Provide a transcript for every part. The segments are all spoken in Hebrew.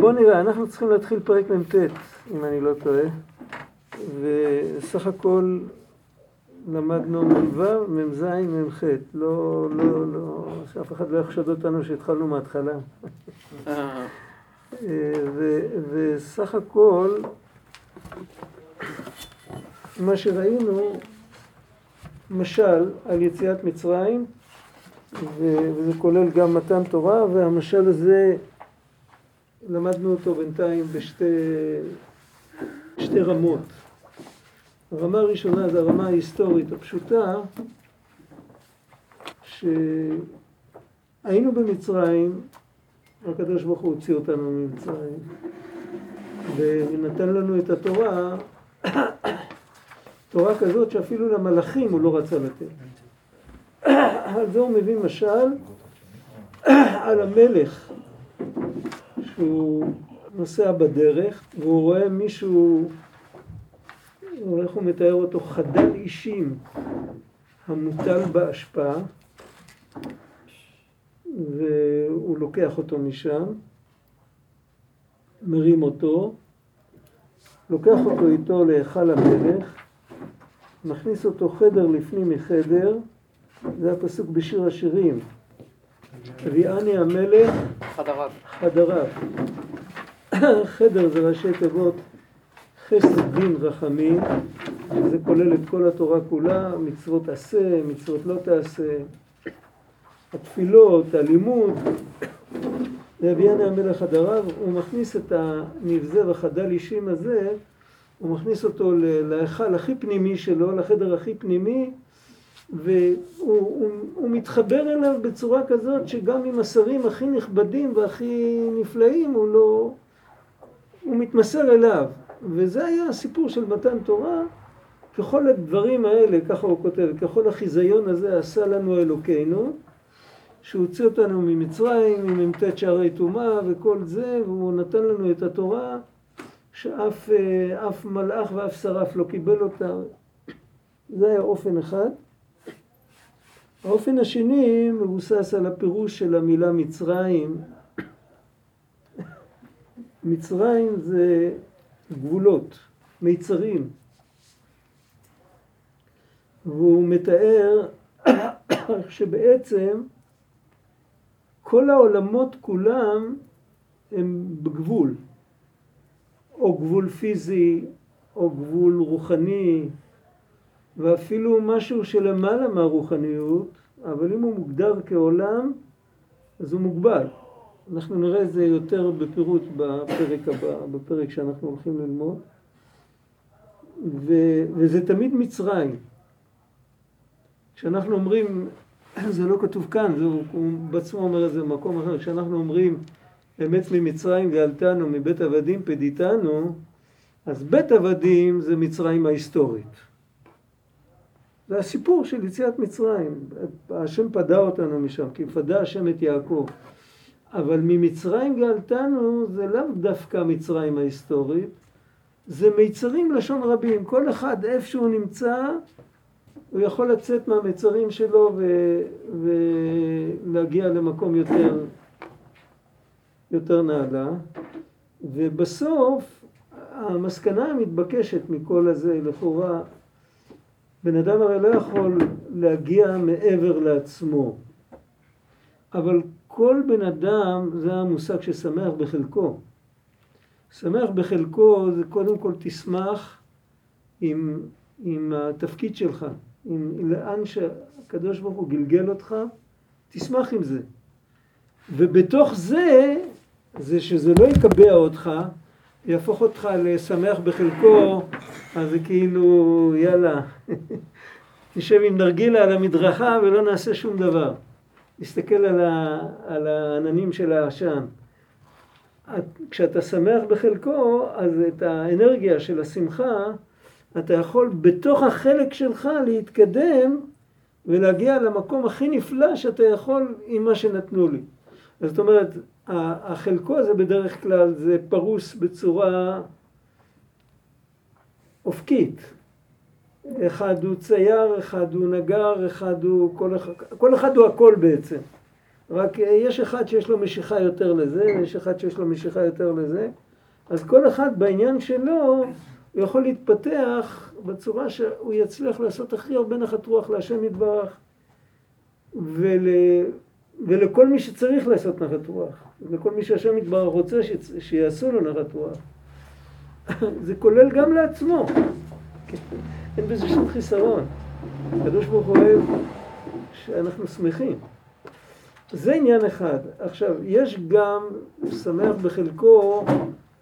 בוא נראה, אנחנו צריכים להתחיל פרק מ"ט, אם אני לא טועה, וסך הכל למדנו מ"ו, מ"ז, מ"ח, לא, אף אחד לא יחשוד אותנו שהתחלנו מההתחלה. וסך הכל מה שראינו, משל על יציאת מצרים, וזה כולל גם מתן תורה, והמשל הזה למדנו אותו בינתיים בשתי רמות. הרמה הראשונה זה הרמה ההיסטורית הפשוטה, שהיינו במצרים, הקדוש ברוך הוא הוציא אותנו ממצרים, ונתן לנו את התורה, תורה כזאת שאפילו למלאכים הוא לא רצה לתת. על זה הוא מביא משל על המלך, שהוא נוסע בדרך והוא רואה מישהו, איך הוא מתאר אותו? חדל אישים המוטל באשפה, והוא לוקח אותו משם, מרים אותו, לוקח אותו איתו להיכל המלך, מכניס אותו חדר לפנים מחדר. זה הפסוק בשיר השירים, הביאני המלך חדריו. חדר זה ראשי תיבות חסד, דין, רחמים, זה כולל את כל התורה כולה, מצוות עשה, מצוות לא תעשה, התפילות, הלימוד. הביאני המלך חדריו, הוא מכניס את הנבזה וחדל אישים הזה, הוא מכניס אותו להיכל הכי פנימי שלו, לחדר הכי פנימי, והוא מתחבר אליו בצורה כזאת שגם עם השרים הכי נכבדים והכי נפלאים הוא מתמסר אליו. וזה היה הסיפור של מתן תורה. ככל הדברים האלה, ככה הוא כותב, ככל החיזיון הזה עשה לנו אלוקינו, שהוציא אותנו ממצרים, ממתת שערי טומאה וכל זה, והוא נתן לנו את התורה שאף מלאך ואף שרף לא קיבל אותה. זה היה אופן אחד. האופן השני מבוסס על הפירוש של המילה מצרים. מצרים זה גבולות, מיצרים. והוא מתאר שבעצם כל העולמות כולם הם בגבול. או גבול פיזי, או גבול רוחני, ואפילו משהו שלמעלה מהרוחניות, אבל אם הוא מוגדר כעולם, אז הוא מוגבל. אנחנו נראה את זה יותר בפירוט בפרק הבא, בפרק שאנחנו הולכים ללמוד. וזה תמיד מצרים. כשאנחנו אומרים, זה לא כתוב כאן, הוא בעצמו אומר את זה במקום אחר, כשאנחנו אומרים, אמת ממצרים גאלתנו, מבית עבדים פדיתנו, אז בית עבדים זה מצרים ההיסטורית. זה הסיפור של יציאת מצרים. השם פדה אותנו משם, כי פדה השם את יעקב. אבל ממצרים גאלתנו זה לאו דווקא מצרים ההיסטורית, זה מיצרים לשון רבים. כל אחד איפה שהוא נמצא, הוא יכול לצאת מהמיצרים שלו ולהגיע למקום יותר נעלה. ובסוף המסקנה המתבקשת מכל הזה לכאורה, בן אדם הרי לא יכול להגיע מעבר לעצמו, אבל כל בן אדם, זה המושג ששמח בחלקו. שמח בחלקו זה קודם כל תשמח עם התפקיד שלך, עם לאן שהקדוש ברוך הוא גלגל אותך, תשמח עם זה. ובתוך זה שזה לא יקבע אותך, יהפוך אותך לשמח בחלקו, אז זה כאילו, יאללה, נשב עם נרגילה על המדרכה ולא נעשה שום דבר. נסתכל על העננים של העשן. כשאתה שמח בחלקו, אז את האנרגיה של השמחה, אתה יכול בתוך החלק שלך להתקדם ולהגיע למקום הכי נפלא שאתה יכול עם מה שנתנו לי. אז זאת אומרת, החלקו הזה בדרך כלל זה פרוס בצורה אופקית. אחד הוא צייר, אחד הוא נגר, כל אחד הוא הכל בעצם. רק יש אחד שיש לו משיכה יותר לזה, ויש אחד שיש לו משיכה יותר לזה. אז כל אחד בעניין שלו, הוא יכול להתפתח בצורה שהוא יצליח לעשות הכי הרבה נחת רוח להשם יתברך. ולכל מי שצריך לעשות נחת רוח, לכל מי שהשם יתברך רוצה שיעשו לו נחת רוח. זה כולל גם לעצמו. אין בזה שום חיסרון. הקדוש ברוך הוא אוהב שאנחנו שמחים. זה עניין אחד. עכשיו, יש גם שמח בחלקו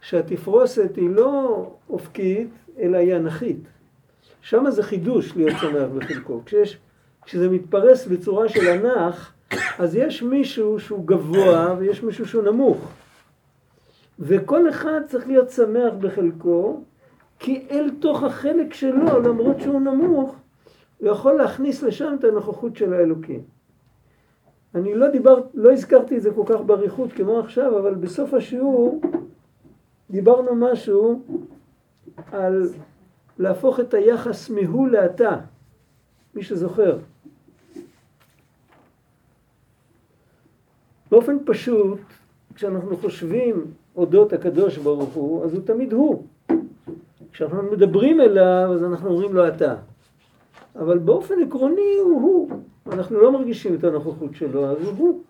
שהתפרוסת היא לא אופקית, אלא היא אנכית. שם זה חידוש להיות שמח בחלקו. כשזה מתפרס בצורה של אנך, אז יש מישהו שהוא גבוה ויש מישהו שהוא נמוך. וכל אחד צריך להיות שמח בחלקו, כי אל תוך החלק שלו, למרות שהוא נמוך, הוא יכול להכניס לשם את הנוכחות של האלוקים. אני לא הזכרתי את זה כל כך בריחות כמו עכשיו, אבל בסוף השיעור דיברנו משהו על להפוך את היחס מהוא לאתה, מי שזוכר. באופן פשוט, כשאנחנו חושבים אודות הקדוש ברוך הוא, אז הוא תמיד הוא. כשאנחנו מדברים אליו, אז אנחנו אומרים לו אתה. אבל באופן עקרוני הוא. אנחנו לא מרגישים את הנוכחות שלו, אז הוא.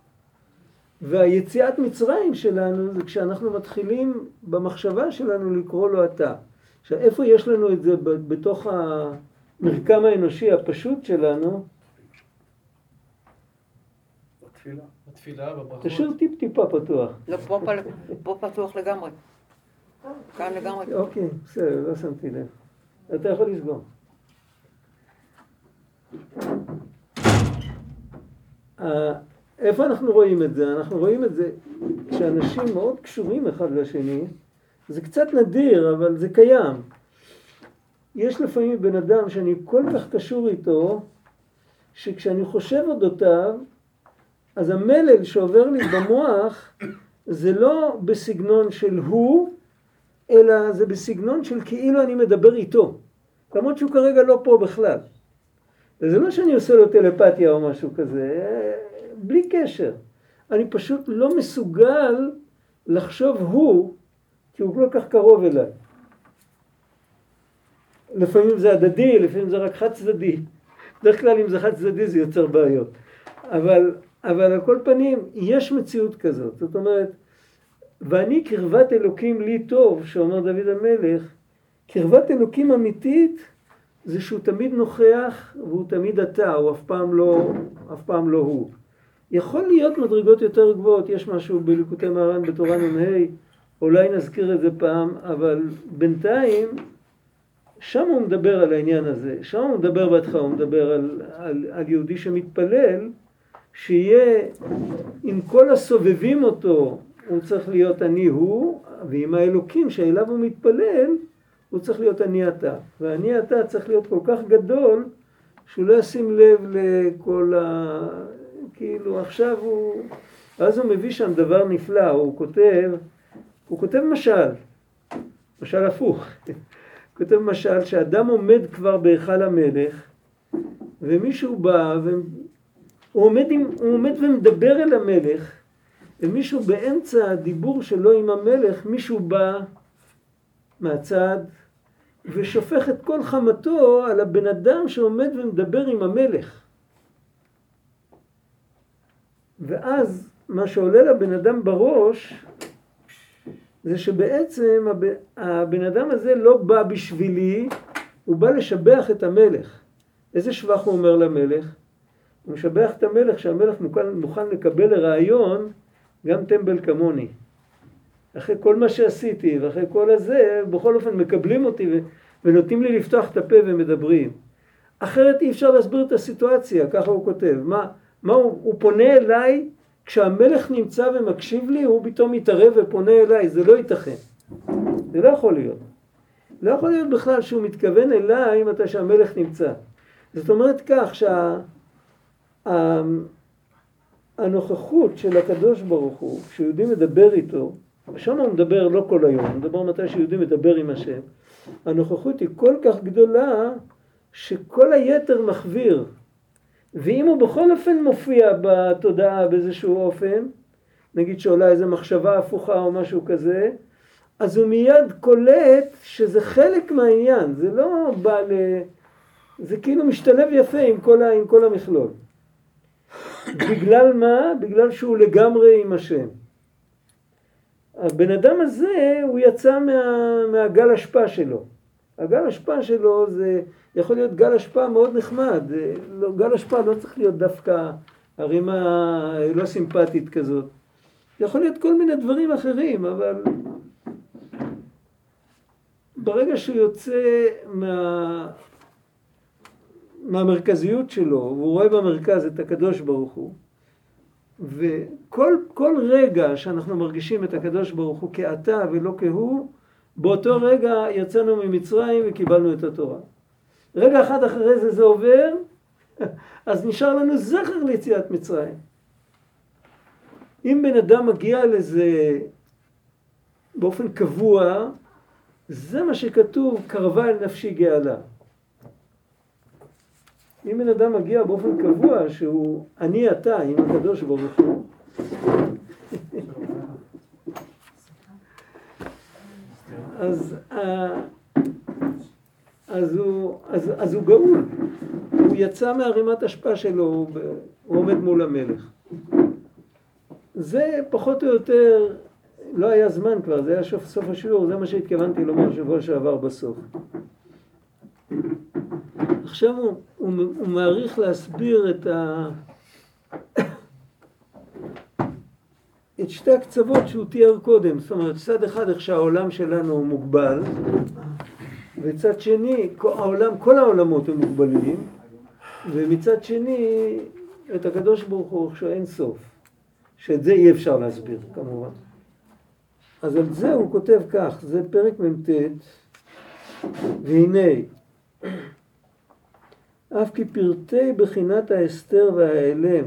והיציאת מצרים שלנו זה כשאנחנו מתחילים במחשבה שלנו לקרוא לו אתה. עכשיו, איפה יש לנו את זה בתוך המרקם האנושי הפשוט שלנו? בתפילה. בתפילה, בברכות. תשאיר טיפה פתוח. לא, פה פתוח לגמרי. כאן לגמרי. אוקיי, בסדר, לא שמתי לב. אתה יכול לסגור. איפה אנחנו רואים את זה? אנחנו רואים את זה כשאנשים מאוד קשורים אחד לשני. זה קצת נדיר, אבל זה קיים. יש לפעמים בן אדם שאני כל כך קשור איתו, שכשאני חושב אודותיו, אז המלל שעובר לי במוח, זה לא בסגנון של הוא, אלא זה בסגנון של כאילו אני מדבר איתו. למרות שהוא כרגע לא פה בכלל. וזה לא שאני עושה לו טלפתיה או משהו כזה, בלי קשר. אני פשוט לא מסוגל לחשוב הוא, כי הוא כל כך קרוב אליי. לפעמים זה הדדי, לפעמים זה רק חד צדדי. בדרך כלל אם זה חד צדדי זה יוצר בעיות. אבל על כל פנים יש מציאות כזאת. זאת אומרת, ואני קרבת אלוקים לי טוב, שאומר דוד המלך, קרבת אלוקים אמיתית, זה שהוא תמיד נוכח והוא תמיד אתה, הוא אף פעם לא הוא. יכול להיות מדרגות יותר גבוהות, יש משהו בליקוטי מהר"ן בתורה נ"ה, אולי נזכיר את זה פעם, אבל בינתיים, שם הוא מדבר על העניין הזה, שם הוא מדבר בתך, הוא מדבר על יהודי שמתפלל, שיהיה עם כל הסובבים אותו, הוא צריך להיות אני הוא, ועם האלוקים שאליו הוא מתפלל, הוא צריך להיות אני אתה. ואני אתה צריך להיות כל כך גדול, שהוא לא ישים לב לכל כאילו עכשיו הוא... אז הוא מביא שם דבר נפלא, הוא כותב משל הפוך. כותב משל שאדם עומד כבר בהיכל המלך, ומישהו בא, הוא עומד ומדבר אל המלך, ומישהו באמצע הדיבור שלו עם המלך, מישהו בא מהצד, ושופך את כל חמתו על הבן אדם שעומד ומדבר עם המלך. ואז מה שעולה לבן אדם בראש, זה שבעצם הבן אדם הזה לא בא בשבילי, הוא בא לשבח את המלך. איזה שבח הוא אומר למלך? הוא משבח את המלך שהמלך מוכן לקבל לרעיון גם טמבל כמוני. אחרי כל מה שעשיתי ואחרי כל הזה, בכל אופן מקבלים אותי ונותנים לי לפתוח את הפה ומדברים. אחרת אי אפשר להסביר את הסיטואציה, ככה הוא כותב. מה הוא פונה אליי, כשהמלך נמצא ומקשיב לי, הוא פתאום מתערב ופונה אליי, זה לא ייתכן. זה לא יכול להיות. לא יכול להיות בכלל שהוא מתכוון אליי אם אתה שהמלך נמצא. זאת אומרת כך שהנוכחות של הקדוש ברוך הוא, כשיהודי מדבר איתו, שם הוא מדבר לא כל היום, הוא מדבר מתי שיהודי מדבר עם השם. הנוכחות היא כל כך גדולה שכל היתר מחביר. ואם הוא בכל אופן מופיע בתודעה באיזשהו אופן, נגיד שעולה איזו מחשבה הפוכה או משהו כזה, אז הוא מיד קולט שזה חלק מהעניין, זה לא בא ל... זה כאילו משתלב יפה עם כל המכלול. בגלל מה? בגלל שהוא לגמרי עם השם. הבן אדם הזה הוא יצא מהגל השפעה שלו. הגל השפעה שלו זה יכול להיות גל השפעה מאוד נחמד. גל השפעה לא צריך להיות דווקא הרימה לא סימפטית כזאת. יכול להיות כל מיני דברים אחרים, אבל ברגע שהוא יוצא מהמרכזיות שלו, הוא רואה במרכז את הקדוש ברוך הוא, וכל רגע שאנחנו מרגישים את הקדוש ברוך הוא כאתה ולא כהוא, באותו רגע יצאנו ממצרים וקיבלנו את התורה. רגע אחד אחרי זה עובר, אז נשאר לנו זכר ליציאת מצרים. אם בן אדם מגיע לזה באופן קבוע, זה מה שכתוב, קרבה אל נפשי גאלה. אם בן אדם מגיע באופן קבוע שהוא אני אתה עם הקדוש ברוך הוא, אז הוא גאול, הוא יצא מהרימת השפעה שלו, הוא עומד מול המלך. זה פחות או יותר, לא היה זמן כבר, זה היה סוף השיעור, זה מה שהתכוונתי לומר שבוע שעבר בסוף. עכשיו הוא מעריך להסביר את שתי הקצוות שהוא תיאר קודם, זאת אומרת צד אחד איך שהעולם שלנו מוגבל, וצד שני כל העולמות הם מוגבלים, ומצד שני את הקדוש ברוך הוא שאין סוף, שאת זה אי אפשר להסביר כמובן. אז על זה הוא כותב כך, זה פרק מ"ט, והנה אף כי פרטי בחינת ההסתר וההיעלם,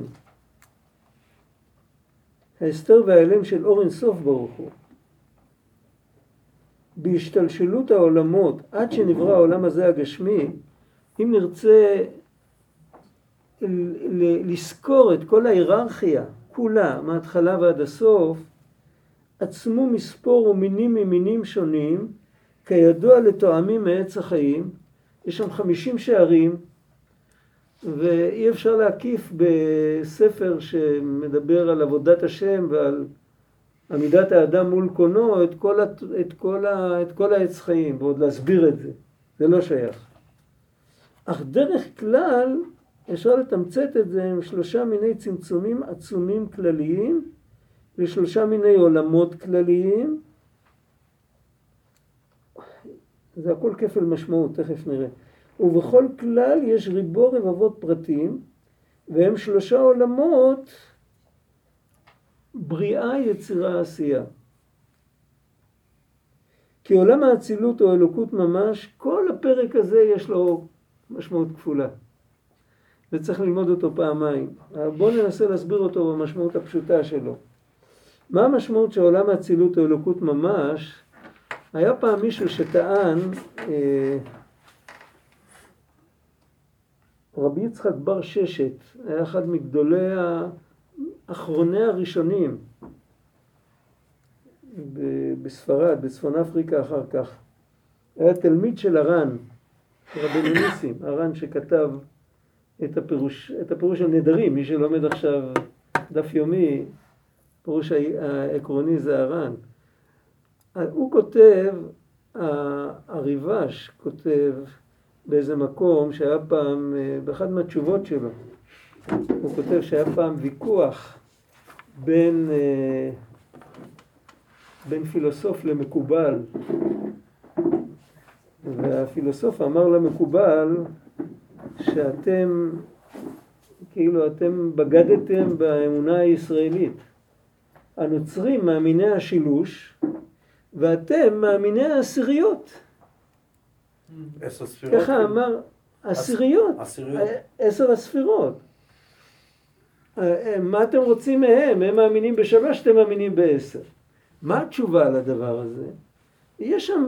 ההסתר וההיעלם של אור אינסוף ברוך הוא, בהשתלשלות העולמות עד שנברא העולם הזה הגשמי, אם נרצה לזכור את כל ההיררכיה כולה מההתחלה ועד הסוף, עצמו מספור ומינים ממינים שונים, כידוע לתואמים מעץ החיים, יש שם 50 שערים, ואי אפשר להקיף בספר שמדבר על עבודת השם ועל עמידת האדם מול קונו את כל העץ חיים, ועוד להסביר את זה, זה לא שייך. אך דרך כלל אפשר לתמצת את זה עם 3 מיני צמצומים עצומים כלליים, ו3 מיני עולמות כלליים, זה הכל כפל משמעות, תכף נראה. ובכל כלל יש ריבו רבבות פרטים, והם 3 עולמות, בריאה, יצירה, עשייה. כי עולם האצילות או אלוקות ממש, כל הפרק הזה יש לו משמעות כפולה. וצריך ללמוד אותו פעמיים. בואו ננסה להסביר אותו במשמעות הפשוטה שלו. מה המשמעות של עולם האצילות או אלוקות ממש? היה פעם מישהו שטען, רבי יצחק בר ששת, היה אחד מגדולי האחרוני הראשונים בספרד, בצפון אפריקה אחר כך. היה תלמיד של הר"ן, רבי ניסים, הר"ן שכתב את הפירוש של נדרים, מי שלומד עכשיו דף יומי, פירוש העקרוני זה הר"ן. הוא כותב, הריבש כותב, באיזה מקום שהיה פעם, באחת מהתשובות שלו, הוא כותב שהיה פעם ויכוח בין פילוסוף למקובל, והפילוסוף אמר למקובל שאתם, כאילו אתם בגדתם באמונה הישראלית, הנוצרים מאמיני השילוש ואתם מאמיני העשיריות. ככה אמר, עשיריות, 10 הספירות. מה אתם רוצים מהם? הם מאמינים ב3, אתם מאמינים ב10. מה התשובה לדבר הזה? יש שם,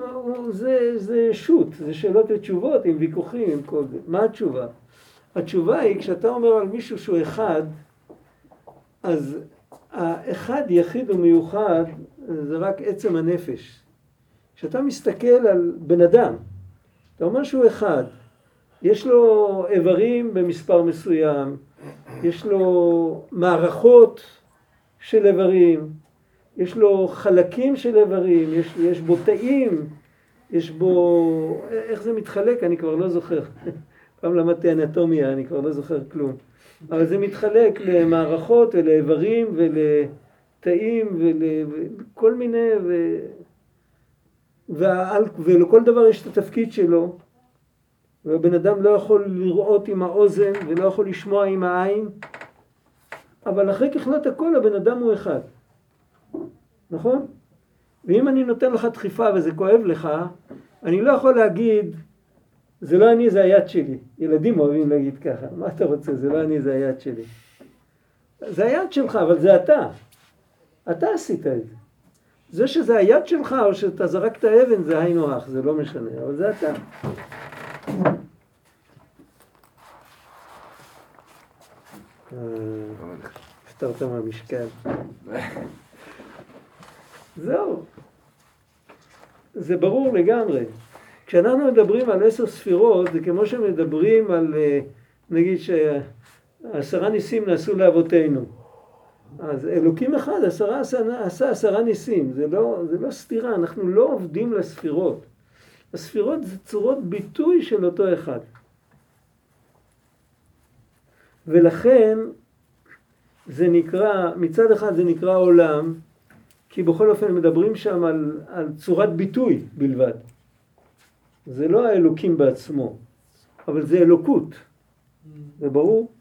זה שוט, זה שאלות ותשובות עם ויכוחים, עם כל זה. מה התשובה? התשובה היא, כשאתה אומר על מישהו שהוא אחד, אז האחד יחיד ומיוחד זה רק עצם הנפש. כשאתה מסתכל על בן אדם, אתה אומר שהוא אחד, יש לו איברים במספר מסוים, יש לו מערכות של איברים, יש לו חלקים של איברים, יש בו תאים, יש בו... איך זה מתחלק? אני כבר לא זוכר. פעם למדתי אנטומיה, אני כבר לא זוכר כלום. אבל זה מתחלק למערכות ולאיברים ולתאים ולכל מיני... ולכל דבר יש את התפקיד שלו. והבן אדם לא יכול לראות עם האוזן ולא יכול לשמוע עם העין. אבל אחרי ככלות הכל, הבן אדם הוא אחד. נכון? ואם אני נותן לך דחיפה וזה כואב לך, אני לא יכול להגיד, זה לא אני, זה היד שלי. ילדים אוהבים להגיד ככה, מה אתה רוצה? זה לא אני, זה היד שלי. זה היד שלך, אבל זה אתה. אתה עשית את זה. זה שזה היד שלך או שאתה זרקת אבן, זה היי נוח, זה לא משנה, אבל זה אתה. פתרת מהמשקל. זהו. זה ברור לגמרי. כשאנחנו מדברים על 10 ספירות, זה כמו שמדברים על, נגיד ש10 ניסים נעשו לאבותינו. אז אלוקים אחד, 10 עשה 10 ניסים. זה לא סתירה, אנחנו לא עובדים לספירות. הספירות זה צורות ביטוי של אותו אחד. ולכן זה נקרא, מצד אחד זה נקרא עולם, כי בכל אופן מדברים שם על צורת ביטוי בלבד. זה לא האלוקים בעצמו, אבל זה אלוקות. זה ברור?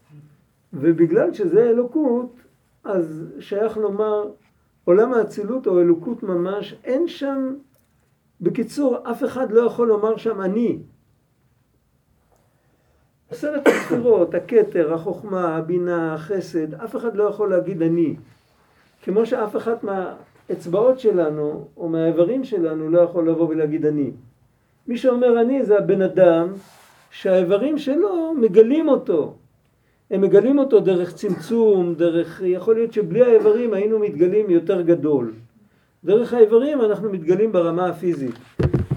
ובגלל שזה אלוקות, אז שייך לומר, עולם האצילות או אלוקות ממש, אין שם, בקיצור, אף אחד לא יכול לומר שם אני. 10 הספירות, הכתר, החוכמה, הבינה, החסד, אף אחד לא יכול להגיד אני. כמו שאף אחד מהאצבעות שלנו, או מהאיברים שלנו, לא יכול לבוא ולהגיד אני. מי שאומר אני זה הבן אדם, שהאיברים שלו מגלים אותו. הם מגלים אותו דרך צמצום, דרך... יכול להיות שבלי האיברים היינו מתגלים יותר גדול. דרך האיברים אנחנו מתגלים ברמה הפיזית.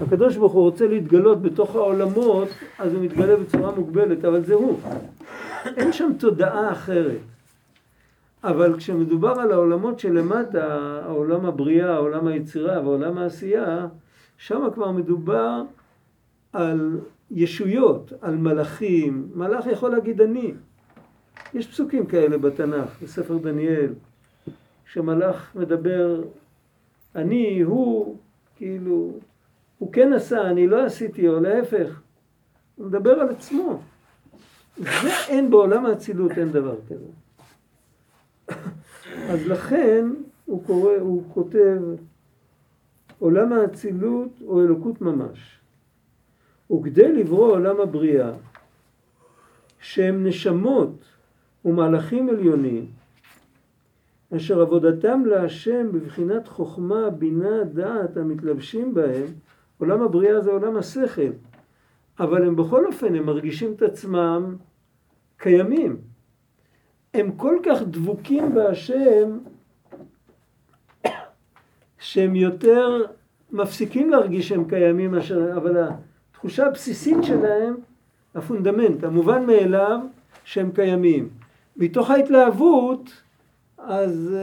הקדוש ברוך הוא רוצה להתגלות בתוך העולמות, אז הוא מתגלה בצורה מוגבלת, אבל זה הוא. אין שם תודעה אחרת. אבל כשמדובר על העולמות שלמטה, העולם הבריאה, העולם היצירה והעולם העשייה, שם כבר מדובר על ישויות, על מלאכים. מלאך יכול להגיד אני. יש פסוקים כאלה בתנ"ך, בספר דניאל, שמלאך מדבר, אני, הוא, כאילו, הוא כן עשה, אני לא עשיתי, או להפך. הוא מדבר על עצמו. זה אין בעולם האצילות, אין דבר כזה. אז לכן הוא קורא, הוא כותב, עולם האצילות או אלוקות ממש. וכדי לברוא עולם הבריאה, שהם נשמות ומהלכים עליונים, אשר עבודתם להשם בבחינת חוכמה, בינה, דעת, המתלבשים בהם, עולם הבריאה זה עולם השכל, אבל הם בכל אופן, הם מרגישים את עצמם קיימים. הם כל כך דבוקים בהשם, שהם יותר מפסיקים להרגיש שהם קיימים, אבל התחושה הבסיסית שלהם, הפונדמנט, המובן מאליו, שהם קיימים. מתוך ההתלהבות, אז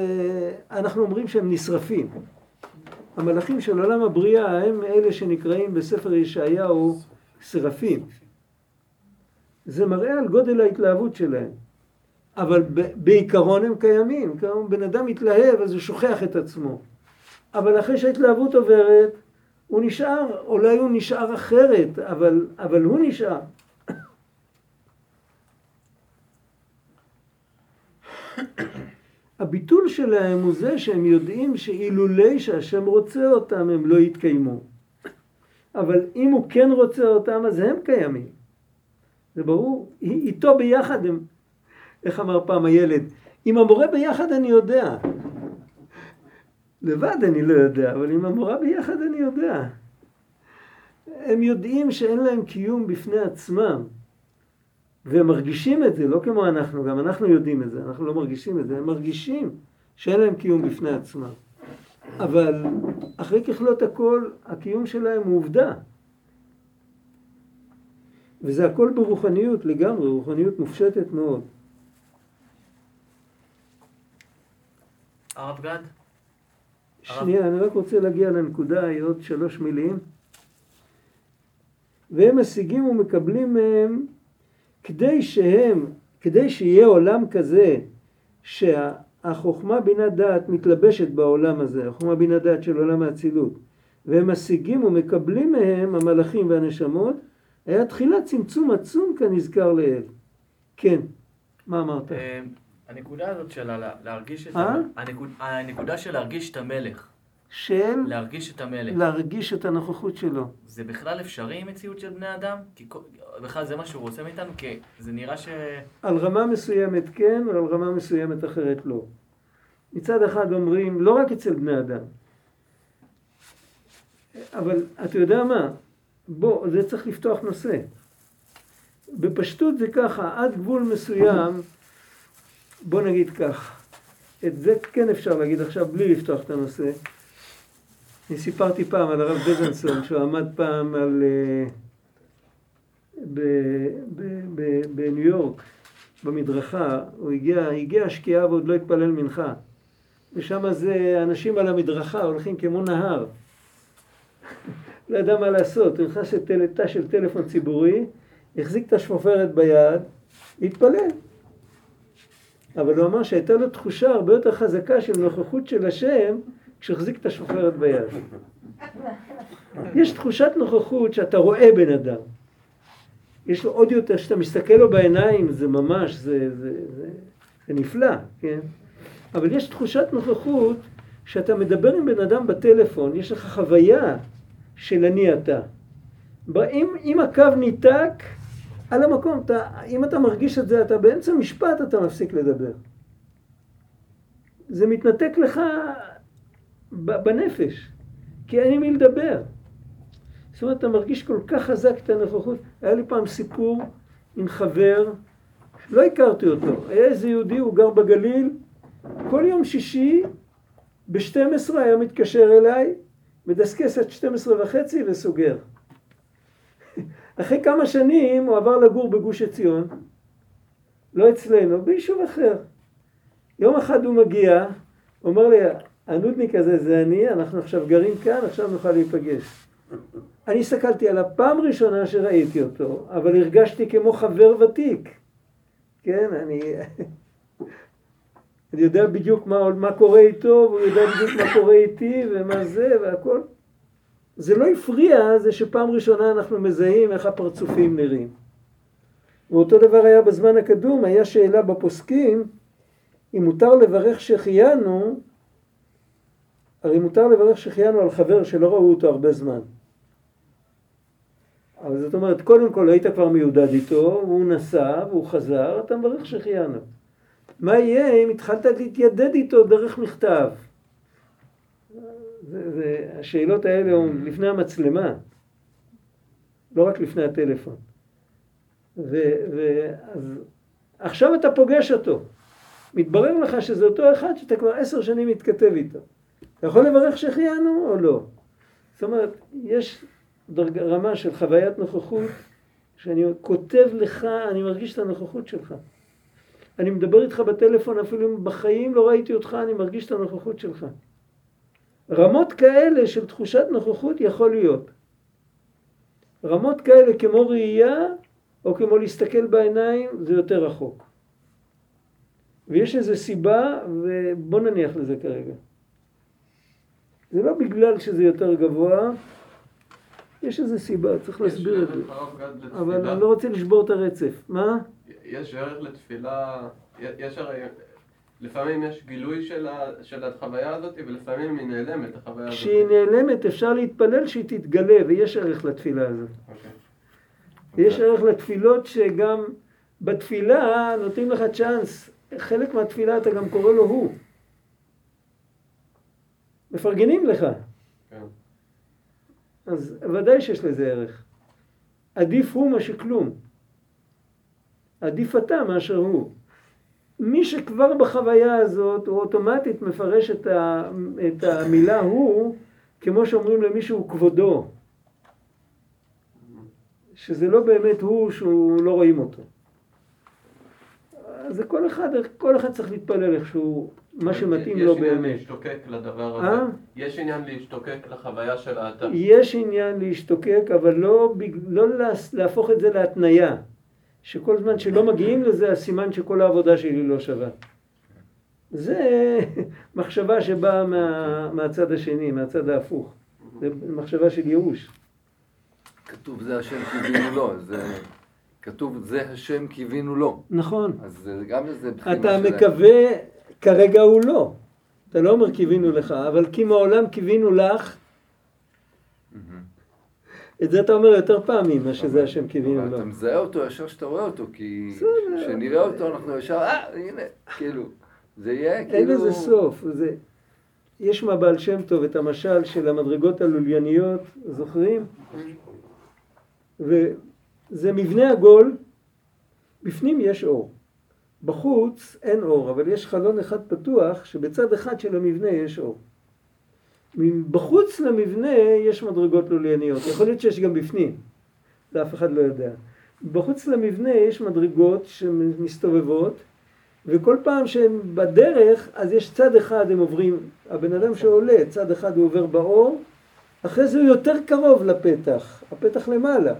אנחנו אומרים שהם נשרפים. המלאכים של עולם הבריאה הם אלה שנקראים בספר ישעיהו שרפים. זה מראה על גודל ההתלהבות שלהם. אבל בעיקרון הם קיימים. כלומר, בן אדם מתלהב אז הוא שוכח את עצמו. אבל אחרי שההתלהבות עוברת, הוא נשאר, אולי הוא נשאר אחרת, אבל הוא נשאר. הביטול שלהם הוא זה שהם יודעים שאילולי שהשם רוצה אותם הם לא יתקיימו. אבל אם הוא כן רוצה אותם אז הם קיימים. זה ברור. איתו ביחד הם... איך אמר פעם הילד? עם המורה ביחד אני יודע. לבד אני לא יודע, אבל עם המורה ביחד אני יודע. הם יודעים שאין להם קיום בפני עצמם. והם מרגישים את זה, לא כמו אנחנו, גם אנחנו יודעים את זה, אנחנו לא מרגישים את זה, הם מרגישים שאין להם קיום בפני עצמם. אבל אחרי ככלות הכל, הקיום שלהם הוא עובדה. וזה הכל ברוחניות לגמרי, רוחניות מופשטת מאוד. הרב גד? שנייה, אני רק רוצה להגיע לנקודה, עוד 3 מילים. והם משיגים ומקבלים מהם, כדי שיהיה עולם כזה, שהחוכמה בינה דעת מתלבשת בעולם הזה, החוכמה בינה דעת של עולם האצילות, והם משיגים ומקבלים מהם, המלאכים והנשמות, היה תחילה צמצום עצום כנזכר לאל. כן, מה אמרת? הנקודה הזאת של להרגיש את הנקודה של להרגיש את המלך. של? להרגיש את המלך. להרגיש את הנוכחות שלו. זה בכלל אפשרי עם מציאות של בני אדם? כי בכלל זה מה שהוא רוצה מאיתנו? כי זה נראה ש... על רמה מסוימת כן, ועל רמה מסוימת אחרת לא. מצד אחד אומרים, לא רק אצל בני אדם. אבל אתה יודע מה? בוא, זה צריך לפתוח נושא. בפשטות זה ככה, עד גבול מסוים, בוא נגיד כך, את זה כן אפשר להגיד עכשיו בלי לפתוח את הנושא. אני סיפרתי פעם על הרב בזנסון, שהוא עמד פעם על, בניו יורק, במדרכה, הוא הגיע השקיעה ועוד לא התפלל מנחה. ושם זה אנשים על המדרכה הולכים כמו נהר. לא ידע מה לעשות, הוא נכנס לתא של טלפון ציבורי, החזיק את השפופרת ביד, התפלל. אבל הוא אמר שהייתה לו תחושה הרבה יותר חזקה של נוכחות של השם, כשהחזיק את השפופרת ביד. יש תחושת נוכחות שאתה רואה בן אדם. יש לו עוד יותר, שאתה מסתכל לו בעיניים, זה ממש, זה נפלא, כן? אבל יש תחושת נוכחות שאתה מדבר עם בן אדם בטלפון, יש לך חוויה, של אני אתה. אם הקו ניתק על המקום, אם אתה מרגיש את זה, אתה באמצע משפט אתה מפסיק לדבר. זה מתנתק לך בנפש, כי אין מי לדבר. זאת אומרת, אתה מרגיש כל כך חזק את הנוכחות. היה לי פעם סיפור עם חבר, לא הכרתי אותו, היה איזה יהודי, הוא גר בגליל, כל יום שישי, ב-12 היה מתקשר אליי, מדסקס עד 12:30 וסוגר. אחרי כמה שנים הוא עבר לגור בגוש עציון, לא אצלנו, ביישוב אחר. יום אחד הוא מגיע, הוא אומר לי, הנודניק הזה זה אני, אנחנו עכשיו גרים כאן, עכשיו נוכל להיפגש. אני הסתכלתי על הפעם ראשונה שראיתי אותו, אבל הרגשתי כמו חבר ותיק. כן, אני יודע בדיוק מה קורה איתו, והוא יודע בדיוק מה קורה איתי, ומה זה, והכל. זה לא הפריע, זה שפעם ראשונה אנחנו מזהים איך הפרצופים נראים. ואותו דבר היה בזמן הקדום, היה שאלה בפוסקים, אם מותר לברך שחיינו, הרי מותר לברך שחיינו על חבר שלא ראו אותו הרבה זמן. אבל זאת אומרת, קודם כל היית כבר מיודד איתו, הוא נסע, והוא חזר, אתה מברך שחיינו. מה יהיה אם התחלת להתיידד איתו דרך מכתב? השאלות האלה הן לפני המצלמה, לא רק לפני הטלפון. אז עכשיו אתה פוגש אותו, מתברר לך שזה אותו אחד שאתה כבר 10 שנים מתכתב איתו. אתה יכול לברך שחיינו או לא? זאת אומרת, יש רמה של חוויית נוכחות, שאני כותב לך, אני מרגיש את הנוכחות שלך. אני מדבר איתך בטלפון, אפילו בחיים לא ראיתי אותך, אני מרגיש את הנוכחות שלך. רמות כאלה של תחושת נוכחות יכול להיות. רמות כאלה כמו ראייה, או כמו להסתכל בעיניים, זה יותר רחוק. ויש איזו סיבה, ובוא נניח לזה כרגע. זה לא בגלל שזה יותר גבוה, יש איזו סיבה, צריך להסביר את זה. אבל אני לא רוצה לשבור את הרצף. מה? יש ערך לתפילה, יש הרי, לפעמים יש גילוי של החוויה הזאת, ולפעמים היא נעלמת, החוויה הזאת. כשהיא נעלמת אפשר להתפלל שהיא תתגלה, ויש ערך לתפילה הזאת. Okay. יש ערך לתפילות שגם בתפילה נותנים לך צ'אנס, חלק מהתפילה אתה גם קורא לו הוא. מפרגנים לך. Okay. אז ודאי שיש לזה ערך. עדיף הוא מה שכלום. עדיף אתה מאשר הוא. מי שכבר בחוויה הזאת הוא אוטומטית מפרש את המילה הוא, כמו שאומרים למישהו כבודו, שזה לא באמת הוא, שהוא לא רואים אותו. אז כל אחד צריך להתפלל איכשהו, מה שמתאים לו באמת. יש עניין להשתוקק לדבר הזה? יש עניין להשתוקק לחוויה של האתה? יש עניין להשתוקק, אבל לא להפוך את זה להתניה. שכל זמן שלא מגיעים לזה, הסימן שכל העבודה שלי לא שווה. זה מחשבה שבאה מהצד השני, מהצד ההפוך. זה מחשבה של ייאוש. כתוב זה השם קיווינו לו, כתוב זה השם קיווינו לו. נכון. אז גם איזה בחינה שלהם. אתה מקווה, כרגע הוא לא. אתה לא אומר קיווינו לך, אבל כי מעולם קיווינו לך, את זה אתה אומר יותר פעמים, מה שזה השם קיווינו לו. אבל אתה מזהה אותו ישר שאתה רואה אותו, כי כשנראה אותו אנחנו ישר, הנה, כאילו, זה יהיה כאילו... אין איזה סוף, זה... יש מהבעל שם טוב את המשל של המדרגות הלולייניות, זוכרים? וזה מבנה עגול, בפנים יש אור, בחוץ אין אור, אבל יש חלון אחד פתוח שבצד אחד של המבנה יש אור. בחוץ למבנה יש מדרגות לולייניות, יכול להיות שיש גם בפנים, לאף אחד לא יודע. בחוץ למבנה יש מדרגות שמסתובבות, וכל פעם שהם בדרך, אז יש צד אחד הם עוברים, הבן אדם שעולה, צד אחד הוא עובר באור, אחרי זה הוא יותר קרוב לפתח, הפתח למעלה.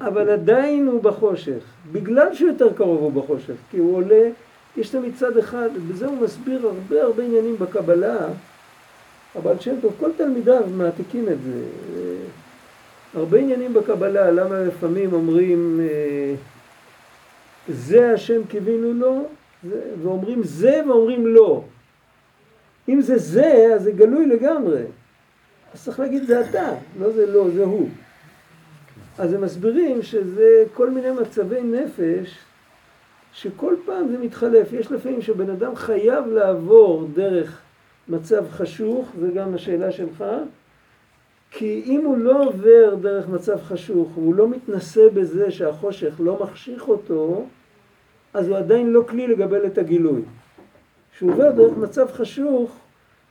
אבל עדיין הוא בחושך, בגלל שהוא יותר קרוב הוא בחושך, כי הוא עולה, יש תמיד צד אחד, בזה הוא מסביר הרבה עניינים בקבלה, אבל שם טוב, כל תלמידיו מעתיקים את זה, הרבה עניינים בקבלה, למה לפעמים אומרים, זה השם קיווינו לו, ואומרים זה ואומרים לא. אם זה זה, אז זה גלוי לגמרי. אז צריך להגיד זה אתה, לא זה לא, זה הוא. אז הם מסבירים שזה כל מיני מצבי נפש, שכל פעם זה מתחלף. יש לפעמים שבן אדם חייב לעבור דרך מצב חשוך, זה גם השאלה שלך, כי אם הוא לא עובר דרך מצב חשוך, הוא לא מתנסה בזה שהחושך לא מחשיך אותו, אז הוא עדיין לא כלי לגבל את הגילוי. כשהוא עובר דרך מצב חשוך,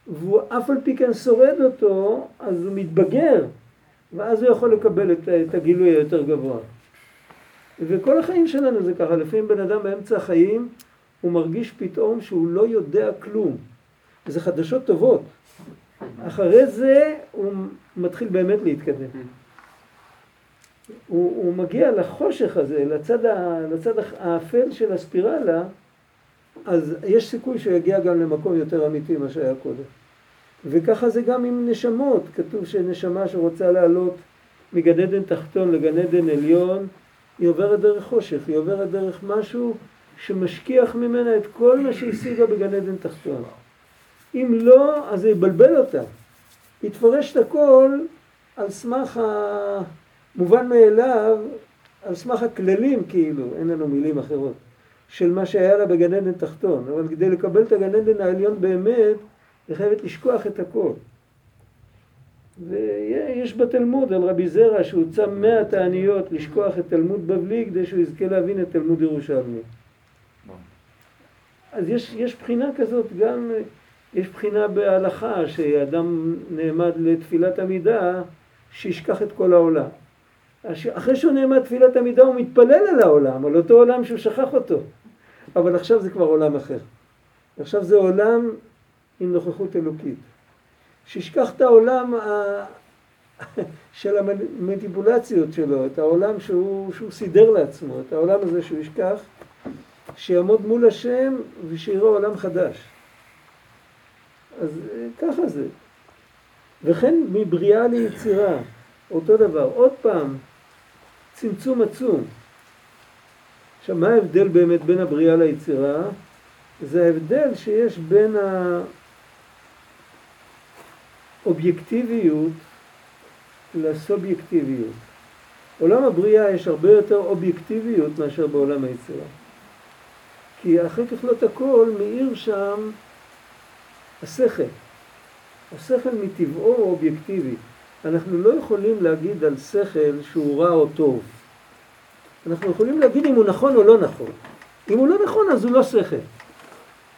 והוא אף על פי כן שורד אותו, אז הוא מתבגר, ואז הוא יכול לקבל את הגילוי היותר גבוה. וכל החיים שלנו זה ככה, לפעמים בן אדם באמצע החיים, הוא מרגיש פתאום שהוא לא יודע כלום. וזה חדשות טובות. אחרי זה הוא מתחיל באמת להתקדם. הוא מגיע לחושך הזה, לצד האפל של הספירלה, אז יש סיכוי שהוא יגיע גם למקום יותר אמיתי מה שהיה קודם. וככה זה גם עם נשמות, כתוב שנשמה שרוצה לעלות מגן עדן תחתון לגן עדן עליון, היא עוברת דרך חושך, היא עוברת דרך משהו שמשכיח ממנה את כל מה שהשיגה בגן עדן תחתון. אם לא, אז זה יבלבל אותה. היא תפרש את הכל על סמך המובן מאליו, על סמך הכללים כאילו, אין לנו מילים אחרות, של מה שהיה לה בגן עדן תחתון. אבל כדי לקבל את הגן עדן העליון באמת, היא חייבת לשכוח את הכל. ויש בתלמוד על רבי זרע שהוצא 100 תעניות לשכוח את תלמוד בבלי, כדי שהוא יזכה להבין את תלמוד ירושלמי. אז יש בחינה כזאת גם... יש בחינה בהלכה שאדם נעמד לתפילת עמידה שישכח את כל העולם. אחרי שהוא נעמד תפילת עמידה הוא מתפלל על העולם, על אותו עולם שהוא שכח אותו. אבל עכשיו זה כבר עולם אחר. עכשיו זה עולם עם נוכחות אלוקית. שישכח את העולם של המניפולציות שלו, את העולם שהוא סידר לעצמו, את העולם הזה שהוא ישכח, שיעמוד מול השם ושיראה עולם חדש. אז ככה זה. וכן מבריאה ליצירה, אותו דבר. עוד פעם, צמצום עצום. עכשיו, מה ההבדל באמת בין הבריאה ליצירה? זה ההבדל שיש בין האובייקטיביות לסובייקטיביות. עולם הבריאה יש הרבה יותר אובייקטיביות מאשר בעולם היצירה. כי אחרי ככלות הכל, מאיר שם, השכל מטבעו אובייקטיבי. אנחנו לא יכולים להגיד על שכל שהוא רע או טוב. אנחנו יכולים להגיד אם הוא נכון או לא נכון. אם הוא לא נכון אז הוא לא שכל.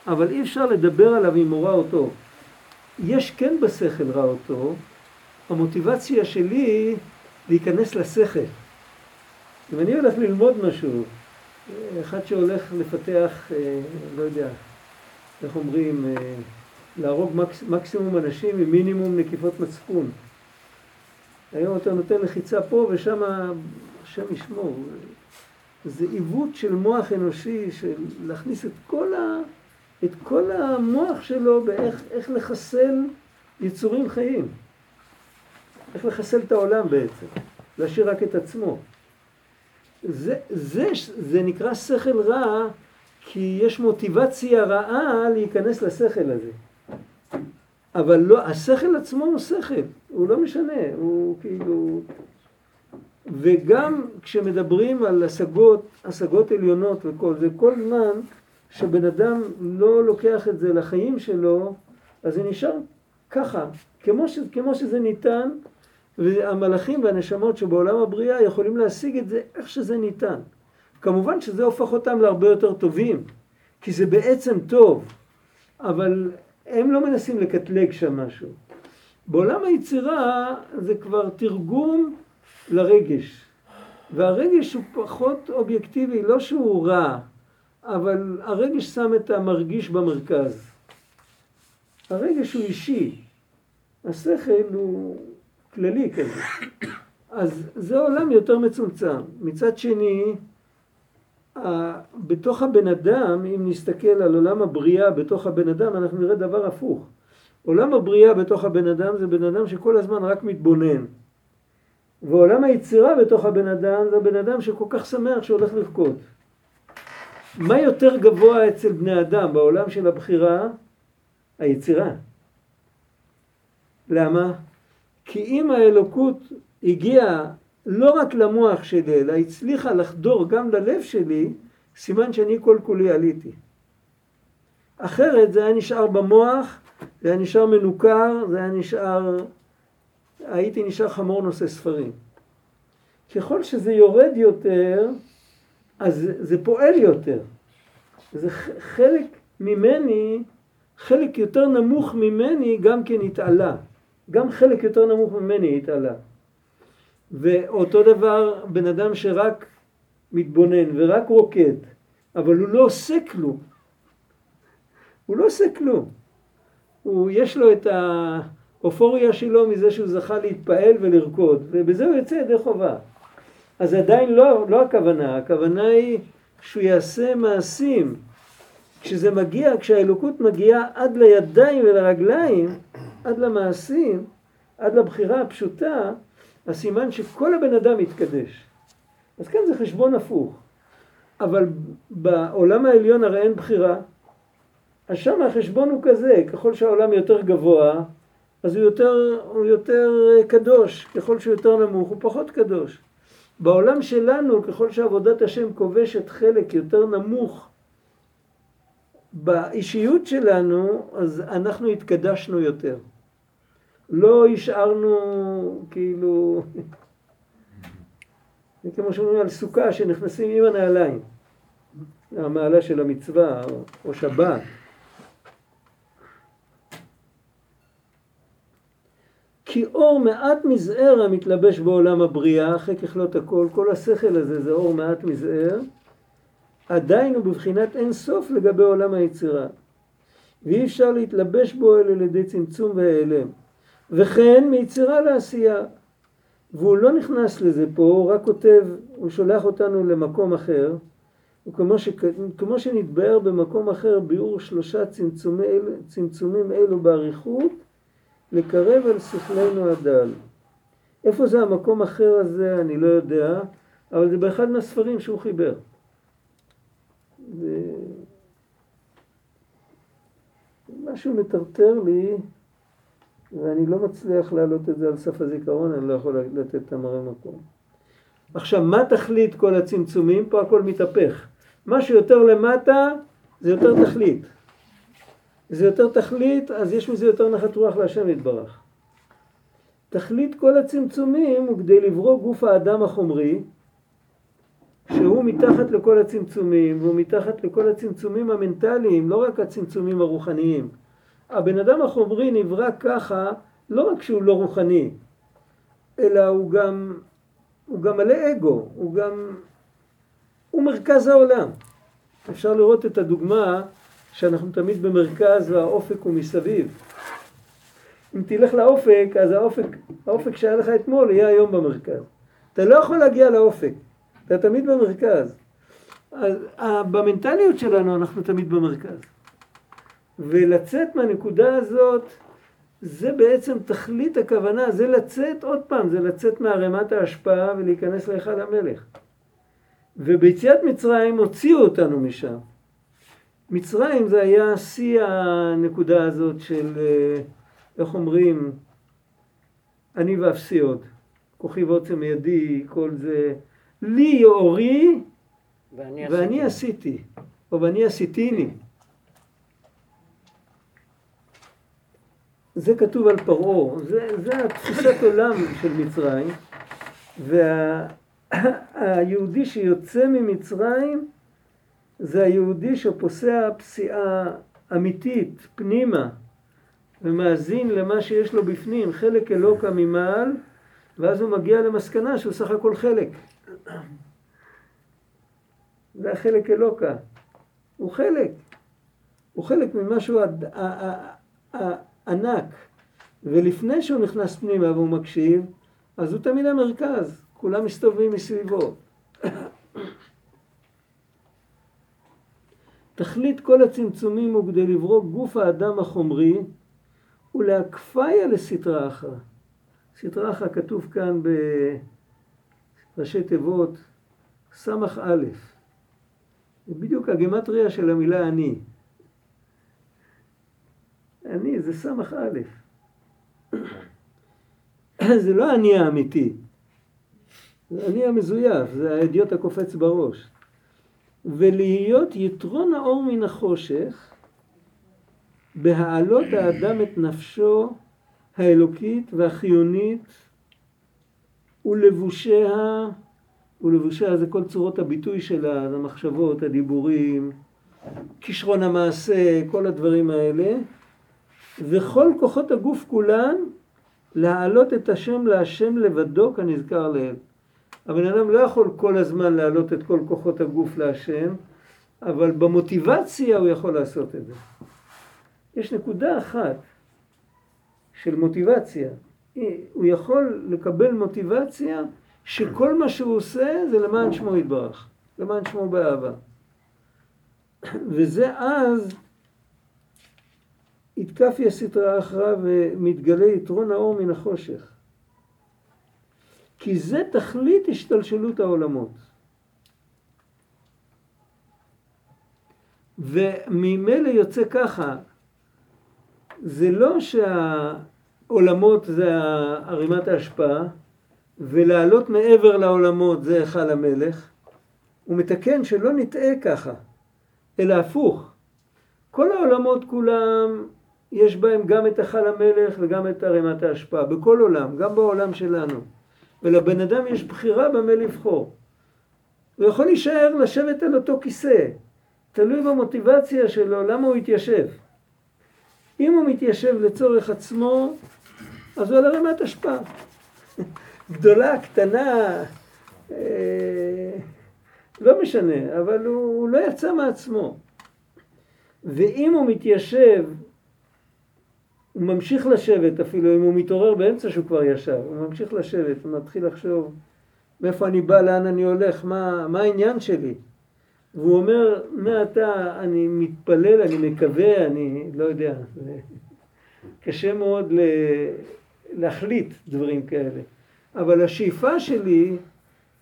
אבל אי אפשר לדבר עליו אם הוא רע או טוב. יש כן בשכל רע או טוב. המוטיבציה שלי להיכנס לשכל. אם אני הולך ללמוד משהו, אחד שהולך לפתח, לא יודע, איך אומרים, להרוג מקסימום אנשים עם מינימום נקיפות מצפון. היום אתה נותן לחיצה פה ושם השם ישמור. זה עיוות של מוח אנושי, של להכניס את כל המוח שלו באיך לחסל יצורים חיים. איך לחסל את העולם בעצם, להשאיר רק את עצמו. זה נקרא שכל רע, כי יש מוטיבציה רעה להיכנס לשכל הזה. אבל לא, השכל עצמו הוא שכל, הוא לא משנה, הוא כאילו... וגם כשמדברים על השגות עליונות וכל זה, כל זמן שבן אדם לא לוקח את זה לחיים שלו, אז זה נשאר ככה, כמו שזה ניתן, והמלאכים והנשמות שבעולם הבריאה יכולים להשיג את זה איך שזה ניתן. כמובן שזה הופך אותם להרבה יותר טובים, כי זה בעצם טוב, אבל הם לא מנסים לקטלג שם משהו. בעולם היצירה זה כבר תרגום לרגש, והרגש הוא פחות אובייקטיבי, לא שהוא רע, אבל הרגש שם את המרגיש במרכז. הרגש הוא אישי, השכל הוא כללי כזה. אז זה עולם יותר מצומצם. מצד שני, בתוך הבן אדם, אם נסתכל על עולם הבריאה בתוך הבן אדם, אנחנו נראה דבר הפוך. עולם הבריאה בתוך הבן אדם זה בן אדם שכל הזמן רק מתבונן. ועולם היצירה בתוך הבן אדם זה בן אדם שכל כך שמח שהולך לבכות. מה יותר גבוה אצל בני אדם בעולם של הבחירה? היצירה. למה? כי אם האלוקות הגיעה לא רק למוח שלי, אלא הצליחה לחדור גם ללב שלי, סימן שאני כל כולי עליתי. אחרת זה היה נשאר במוח, זה היה נשאר מנוכר, זה היה נשאר... הייתי נשאר חמור נושא ספרים. ככל שזה יורד יותר, אז זה פועל יותר. זה חלק ממני, חלק יותר נמוך ממני גם כן התעלה. גם חלק יותר נמוך ממני התעלה. ואותו דבר בן אדם שרק מתבונן ורק רוקד, אבל הוא לא עושה כלום. הוא לא עושה כלום. יש לו את האופוריה שלו מזה שהוא זכה להתפעל ולרקוד, ובזה הוא יצא ידי חובה. אז עדיין לא הכוונה, הכוונה היא שהוא יעשה מעשים. כשזה מגיע, כשהאלוקות מגיעה עד לידיים ולרגליים, עד למעשים, עד לבחירה הפשוטה, הסימן שכל הבן אדם מתקדש. אז כאן זה חשבון הפוך. אבל בעולם העליון הרי אין בחירה. אז שם החשבון הוא כזה, ככל שהעולם יותר גבוה, אז הוא יותר קדוש. ככל שהוא יותר נמוך, הוא פחות קדוש. בעולם שלנו, ככל שעבודת השם כובשת חלק יותר נמוך באישיות שלנו, אז אנחנו התקדשנו יותר. לא השארנו, כאילו, כמו שאומרים על סוכה שנכנסים עם הנעליים, המעלה של המצווה או שבת. כי אור מעט מזער המתלבש בעולם הבריאה, אחרי ככלות הכל, כל השכל הזה זה אור מעט מזער, עדיין הוא בבחינת אין סוף לגבי עולם היצירה, ואי אפשר להתלבש בו אלא לידי צמצום והיעלם. וכן מיצירה לעשייה, והוא לא נכנס לזה פה, הוא רק כותב, הוא שולח אותנו למקום אחר, וכמו שנתבאר במקום אחר ביאור שלושה צמצומים אלו בעריכות, לקרב על שכלנו הדל. איפה זה המקום אחר הזה אני לא יודע, אבל זה באחד מהספרים שהוא חיבר. זה משהו מטרטר לי, ואני לא מצליח להעלות את זה על סף הזיכרון, אני לא יכול לתת את המראה מקום. עכשיו, מה תכלית כל הצמצומים? פה הכל מתהפך. מה שיותר למטה, זה יותר תכלית. זה יותר תכלית, אז יש מזה יותר נחת רוח להשם יתברך. תכלית כל הצמצומים הוא כדי לברוא גוף האדם החומרי, שהוא מתחת לכל הצמצומים, הוא מתחת לכל הצמצומים המנטליים, לא רק הצמצומים הרוחניים. הבן אדם החומרי נברא ככה, לא רק שהוא לא רוחני, אלא הוא גם מלא אגו, הוא מרכז העולם. אפשר לראות את הדוגמה שאנחנו תמיד במרכז והאופק הוא מסביב. אם תלך לאופק, אז האופק שהיה לך אתמול יהיה היום במרכז. אתה לא יכול להגיע לאופק, אתה תמיד במרכז. אז במנטליות שלנו אנחנו תמיד במרכז. ולצאת מהנקודה הזאת, זה בעצם תכלית הכוונה, זה לצאת עוד פעם, זה לצאת מהרמת ההשפעה ולהיכנס לאחד המלך. וביציאת מצרים הוציאו אותנו משם. מצרים זה היה שיא הנקודה הזאת של, איך אומרים, אני ואפסי עוד, כוחי ועוצם ידי, כל זה, לי יאורי ואני עשיתי, או ואני עשיתיני. זה כתוב על פרעה, זה התפיסת עולם של מצרים, והיהודי שיוצא ממצרים זה היהודי שפוסע פסיעה אמיתית, פנימה, ומאזין למה שיש לו בפנים, חלק אלוקה ממעל, ואז הוא מגיע למסקנה שהוא סך הכל חלק. זה החלק אלוקה, הוא חלק ממשהו ענק, ולפני שהוא נכנס פנימה והוא מקשיב, אז הוא תמיד המרכז, כולם מסתובבים מסביבו. תכלית כל הצמצומים הוא כדי לברוק גוף האדם החומרי, ולהקפיה לסתרה אחרא. סתרה אחרא כתוב כאן בראשי תיבות סמך א', זה בדיוק הגמטריה של המילה אני. אני זה סמך א', זה לא אני האמיתי, זה אני המזויף, זה האידיוט הקופץ בראש. ולהיות יתרון האור מן החושך, בהעלות האדם את נפשו האלוקית והחיונית ולבושיה, ולבושיה זה כל צורות הביטוי שלה, המחשבות, הדיבורים, כישרון המעשה, כל הדברים האלה, וכל כוחות הגוף כולן להעלות את השם להשם לבדו כנזכר לאל. הבן אדם לא יכול כל הזמן להעלות את כל כוחות הגוף להשם, אבל במוטיבציה הוא יכול לעשות את זה. יש נקודה אחת של מוטיבציה. הוא יכול לקבל מוטיבציה שכל מה שהוא עושה זה למען שמו יתברך, למען שמו באהבה. וזה אז התקפיה סתרא אחרא ומתגלה יתרון האור מן החושך. כי זה תכלית השתלשלות העולמות. וממילא יוצא ככה, זה לא שהעולמות זה ערימת ההשפעה, ולעלות מעבר לעולמות זה היכל המלך. הוא מתקן שלא נטעה ככה, אלא הפוך. כל העולמות כולם, יש בהם גם את היכל המלך וגם את ערימת ההשפעה, בכל עולם, גם בעולם שלנו. ולבן אדם יש בחירה במה לבחור. הוא יכול להישאר לשבת על אותו כיסא, תלוי במוטיבציה שלו, למה הוא יתיישב. אם הוא מתיישב לצורך עצמו, אז הוא על הרמת השפעה. גדולה, קטנה, לא משנה, אבל הוא לא יצא מעצמו. ואם הוא מתיישב, הוא ממשיך לשבת אפילו, אם הוא מתעורר באמצע שהוא כבר ישב, הוא ממשיך לשבת, הוא מתחיל לחשוב מאיפה אני בא, לאן אני הולך, מה העניין שלי. והוא אומר, מעתה אני מתפלל, אני מקווה, אני לא יודע. קשה מאוד להחליט דברים כאלה. אבל השאיפה שלי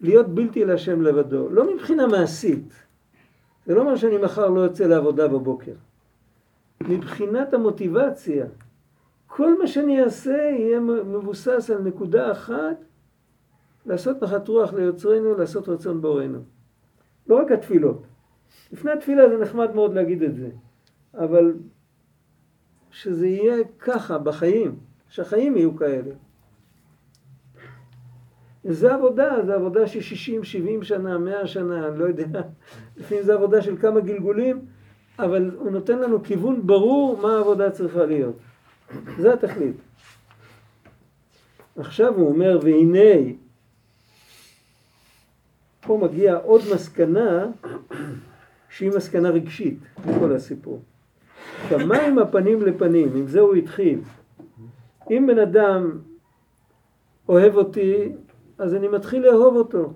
להיות בלתי להשם לבדו, לא מבחינה מעשית. זה לא אומר שאני מחר לא יוצא לעבודה בבוקר. מבחינת המוטיבציה, כל מה שאני אעשה יהיה מבוסס על נקודה אחת, לעשות נחת רוח ליוצרנו, לעשות רצון בורנו. לא רק התפילות. לפני התפילה זה נחמד מאוד להגיד את זה, אבל שזה יהיה ככה בחיים, שהחיים יהיו כאלה. זה עבודה, זה עבודה של 60, 70 שנה, 100 שנה, אני לא יודע. לפעמים זה עבודה של כמה גלגולים, אבל הוא נותן לנו כיוון ברור מה העבודה צריכה להיות. זה התכלית. עכשיו הוא אומר, והנה, פה מגיעה עוד מסקנה, שהיא מסקנה רגשית, בכל הסיפור. עכשיו, מה עם הפנים לפנים? עם זה הוא התחיל. אם בן אדם אוהב אותי, אז אני מתחיל לאהוב אותו.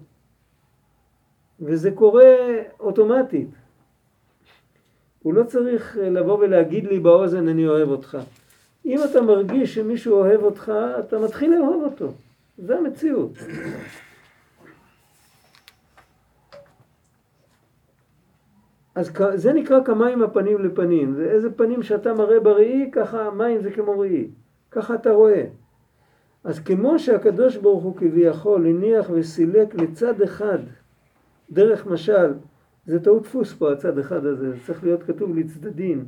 וזה קורה אוטומטית. הוא לא צריך לבוא ולהגיד לי באוזן, אני אוהב אותך. אם אתה מרגיש שמישהו אוהב אותך, אתה מתחיל לאהוב אותו. זה המציאות. אז זה נקרא כמיים הפנים לפנים. זה איזה פנים שאתה מראה בראי, ככה מים זה כמו ראי. ככה אתה רואה. אז כמו שהקדוש ברוך הוא כביכול הניח וסילק לצד אחד, דרך משל, זה טעות דפוס פה הצד אחד הזה, זה צריך להיות כתוב לצדדים.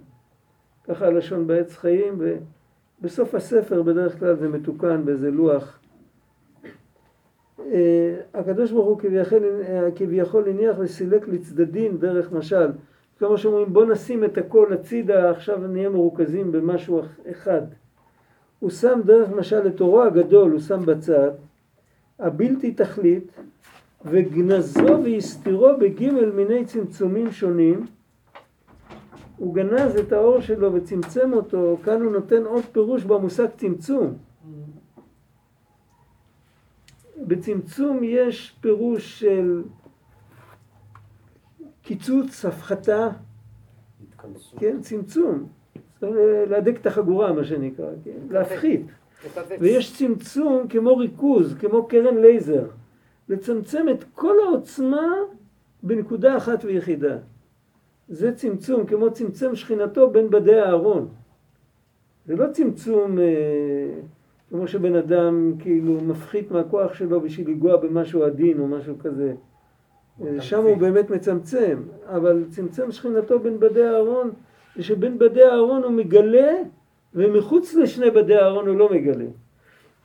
ככה הלשון בעץ חיים, ובסוף הספר בדרך כלל זה מתוקן באיזה לוח. הקדוש ברוך הוא כביכול הניח וסילק לצדדים דרך משל. כמו שאומרים בוא נשים את הכל הצידה, עכשיו נהיה מרוכזים במשהו אחד. הוא שם דרך משל את אורו הגדול, הוא שם בצד, הבלתי תכלית, וגנזו והסתירו בגימל מיני צמצומים שונים. הוא גנז את האור שלו וצמצם אותו, כאן הוא נותן עוד פירוש במושג צמצום. בצמצום יש פירוש של קיצוץ, הפחתה, כן, צמצום. להדק את החגורה, מה שנקרא, להפחית. ויש צמצום כמו ריכוז, כמו קרן לייזר. לצמצם את כל העוצמה בנקודה אחת ויחידה. זה צמצום, כמו צמצם שכינתו בין בדי הארון. זה לא צמצום כמו שבן אדם כאילו מפחית מהכוח שלו בשביל לגוע במשהו עדין או משהו כזה. שם הוא באמת מצמצם, אבל צמצם שכינתו בין בדי הארון, זה שבין בדי הארון הוא מגלה, ומחוץ לשני בדי הארון הוא לא מגלה.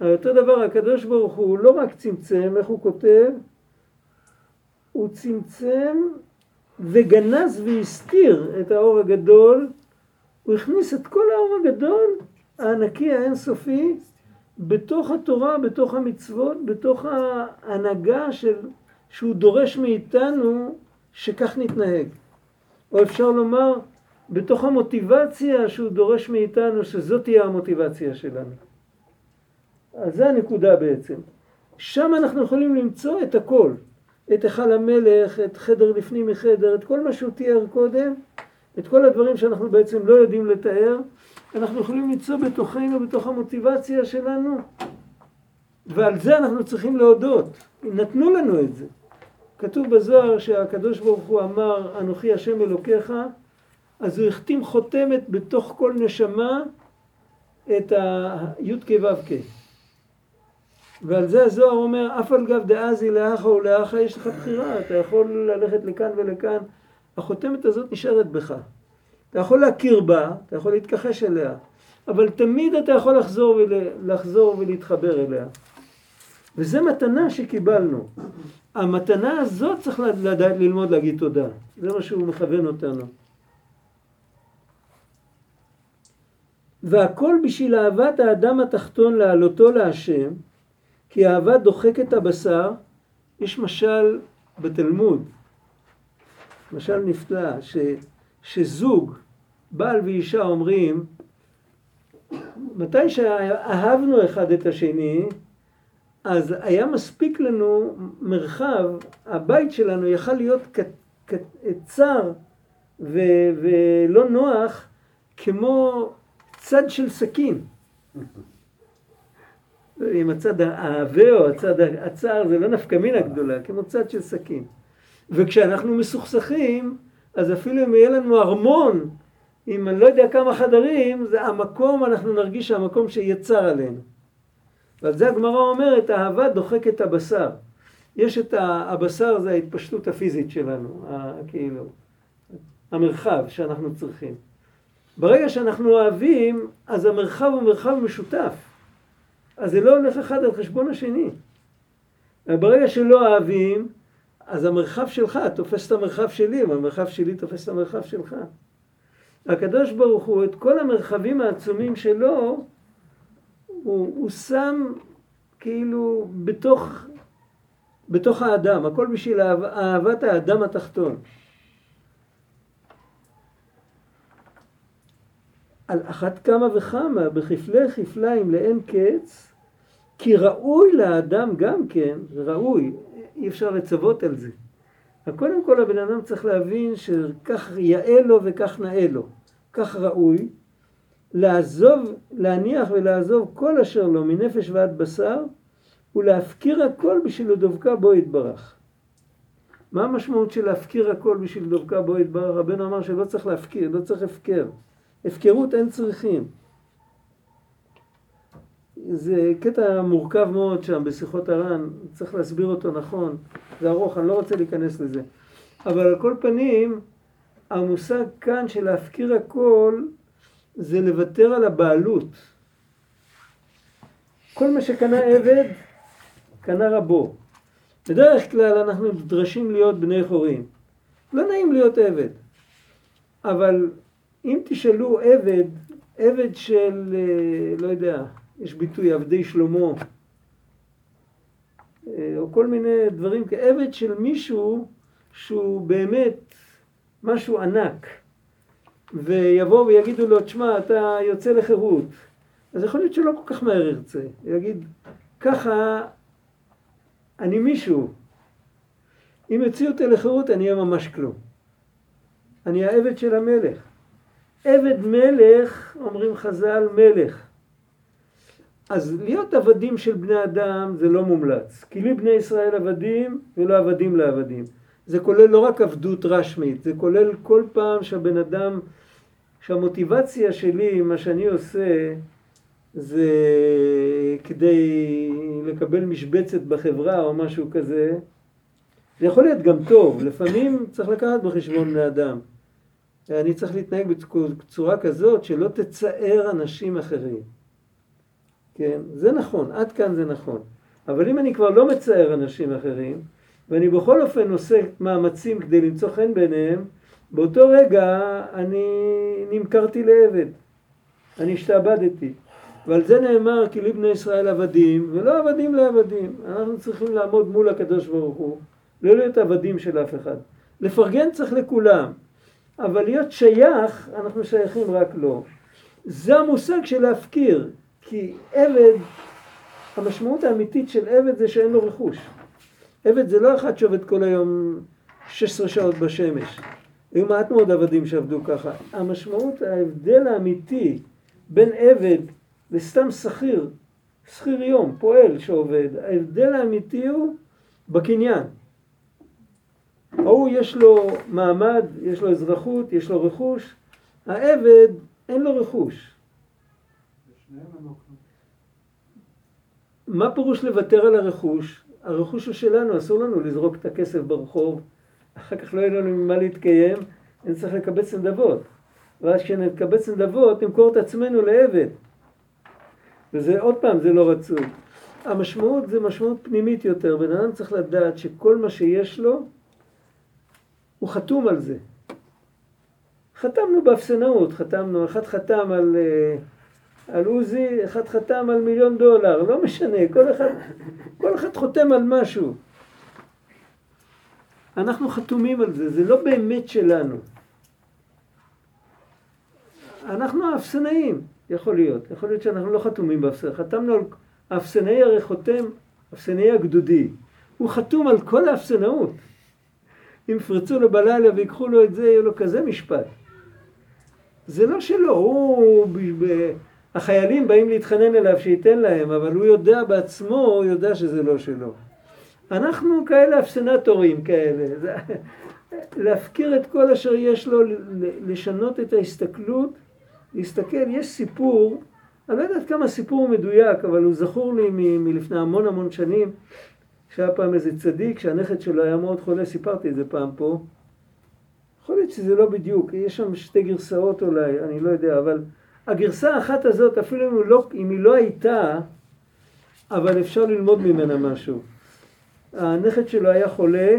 אותו דבר, הקדוש ברוך הוא לא רק צמצם, איך הוא כותב? הוא צמצם וגנז והסתיר את האור הגדול, הוא הכניס את כל האור הגדול, הענקי, האינסופי, בתוך התורה, בתוך המצוות, בתוך ההנהגה של, שהוא דורש מאיתנו שכך נתנהג. או אפשר לומר, בתוך המוטיבציה שהוא דורש מאיתנו, שזאת תהיה המוטיבציה שלנו. אז זה הנקודה בעצם. שם אנחנו יכולים למצוא את הכל. את החל המלך, את חדר לפנים מחדר, את כל מה שהוא תיאר קודם, את כל הדברים שאנחנו בעצם לא יודעים לתאר, אנחנו יכולים למצוא בתוכנו, בתוך המוטיבציה שלנו. ועל זה אנחנו צריכים להודות. נתנו לנו את זה. כתוב בזוהר שהקדוש ברוך הוא אמר, אנוכי השם אלוקיך, אז הוא הכתים חותמת בתוך כל נשמה את ה-י' כ' ועל זה הזוהר אומר, אף על גב דאזי לאחה ולאחה, יש לך בחירה, אתה יכול ללכת לכאן ולכאן. החותמת הזאת נשארת בך. אתה יכול להכיר בה, אתה יכול להתכחש אליה, אבל תמיד אתה יכול לחזור ולהתחבר אליה. וזה מתנה שקיבלנו. המתנה הזאת צריך ללמוד להגיד תודה. זה מה שהוא מכוון אותנו. והכל בשביל אהבת האדם התחתון להעלותו להשם, כי אהבה דוחקת הבשר. יש משל בתלמוד, משל נפלא, שזוג, בעל ואישה אומרים, מתי שאהבנו אחד את השני, אז היה מספיק לנו מרחב, הבית שלנו יכל להיות צר ולא נוח, כמו צד של סכין. עם הצד האהבה או הצד הצער, זה לא נפקמינה גדולה, כמו צד של סכין. וכשאנחנו מסוכסכים, אז אפילו אם יהיה לנו ארמון, אם אני לא יודע כמה חדרים, זה המקום, אנחנו נרגיש שהמקום שיצר עלינו. ועל זה הגמרא אומרת, אהבה דוחקת את הבשר. יש את הבשר, זה ההתפשטות הפיזית שלנו, כאילו, המרחב שאנחנו צריכים. ברגע שאנחנו אוהבים, אז המרחב הוא מרחב משותף. אז זה לא הולך אחד על חשבון השני. ברגע שלא אוהבים, אז המרחב שלך תופס את המרחב שלי, והמרחב שלי תופס את המרחב שלך. הקדוש ברוך הוא, את כל המרחבים העצומים שלו, הוא שם כאילו בתוך האדם, הכל בשביל אהבת האדם התחתון. על אחת כמה וכמה, בחפלי חפליים לאין קץ, כי ראוי לאדם גם כן, ראוי, אי אפשר לצוות על זה. קודם כל הבן אדם צריך להבין שכך יאה לו וכך נאה לו, כך ראוי, לעזוב, להניח ולעזוב כל אשר לו מנפש ועד בשר, ולהפקיר הכל בשביל דבקה בו יתברך. מה המשמעות של להפקיר הכל בשביל דבקה בו יתברך? רבנו אמר שלא צריך להפקיר, לא צריך הפקר. הפקרות אין צריכים. זה קטע מורכב מאוד שם בשיחות הר"ן, צריך להסביר אותו נכון, זה ארוך, אני לא רוצה להיכנס לזה. אבל על כל פנים, המושג כאן של להפקיר הכל, זה לוותר על הבעלות. כל מה שקנה עבד, קנה רבו. בדרך כלל אנחנו נדרשים להיות בני חורין. לא נעים להיות עבד. אבל אם תשאלו עבד, עבד של, לא יודע, יש ביטוי עבדי שלמה, או כל מיני דברים, כעבד של מישהו שהוא באמת משהו ענק, ויבוא ויגידו לו, תשמע, אתה יוצא לחירות. אז יכול להיות שלא כל כך מהר ירצה. יגיד, ככה אני מישהו. אם יוציאו אותי לחירות, אני אהיה ממש כלום. אני העבד של המלך. עבד מלך, אומרים חז"ל, מלך. אז להיות עבדים של בני אדם זה לא מומלץ. כי לי בני ישראל עבדים ולא עבדים לעבדים. זה כולל לא רק עבדות רשמית, זה כולל כל פעם שהבן אדם, שהמוטיבציה שלי, מה שאני עושה, זה כדי לקבל משבצת בחברה או משהו כזה. זה יכול להיות גם טוב, לפעמים צריך לקחת בחשבון בני אדם. אני צריך להתנהג בצורה כזאת שלא תצער אנשים אחרים. כן, זה נכון, עד כאן זה נכון. אבל אם אני כבר לא מצער אנשים אחרים, ואני בכל אופן עושה מאמצים כדי למצוא חן ביניהם, באותו רגע אני נמכרתי לעבד. אני השתעבדתי. ועל זה נאמר, כי לי בני ישראל עבדים, ולא עבדים לעבדים. אנחנו צריכים לעמוד מול הקדוש ברוך הוא, לא להיות עבדים של אף אחד. לפרגן צריך לכולם, אבל להיות שייך, אנחנו שייכים רק לו. זה המושג של להפקיר, כי עבד, המשמעות האמיתית של עבד זה שאין לו רכוש. עבד זה לא אחד שעובד כל היום 16 שעות בשמש. היו מעט מאוד עבדים שעבדו ככה. המשמעות, ההבדל האמיתי בין עבד לסתם שכיר, שכיר יום, פועל שעובד, ההבדל האמיתי הוא בקניין. ההוא יש לו מעמד, יש לו אזרחות, יש לו רכוש. העבד אין לו רכוש. מה פירוש לוותר על הרכוש? הרכוש הוא שלנו, אסור לנו לזרוק את הכסף ברחוב, אחר כך לא יהיה לנו ממה להתקיים, אני צריך לקבץ נדבות. ואז כשנקבץ נדבות, נמכור את עצמנו לעבד. וזה עוד פעם, זה לא רצוי. המשמעות זה משמעות פנימית יותר, בן אדם צריך לדעת שכל מה שיש לו, הוא חתום על זה. חתמנו באפסנאות, חתמנו, אחד חתם על עוזי, אחד חתם על $1,000,000, לא משנה, כל אחד חותם על משהו. אנחנו חתומים על זה, זה לא באמת שלנו. אנחנו אפסנאים, יכול להיות שאנחנו לא חתומים באפסנא, חתמנו על אפסנאי הרי חותם, אפסנאי הגדודי, הוא חתום על כל האפסנאות. אם פרצו לו בלילה ויקחו לו את זה, יהיה לו כזה משפט. זה לא שלו, החיילים באים להתחנן אליו שייתן להם, אבל הוא יודע בעצמו, הוא יודע שזה לא שלו. אנחנו כאלה אפסנטורים כאלה, להפקיר את כל אשר יש לו, לשנות את ההסתכלות, להסתכל, יש סיפור, אני לא יודעת כמה סיפור מדויק, אבל הוא זכור לי מלפני המון שנים, שהיה פעם איזה צדיק, שהנכד שלו היה מאוד חולה, סיפרתי את זה פעם פה, יכול להיות שזה לא בדיוק, יש שם שתי גרסאות אולי, אני לא יודע, אבל הגרסה האחת הזאת, אפילו אם היא לא הייתה, אבל אפשר ללמוד ממנה משהו. הנכד שלו היה חולה,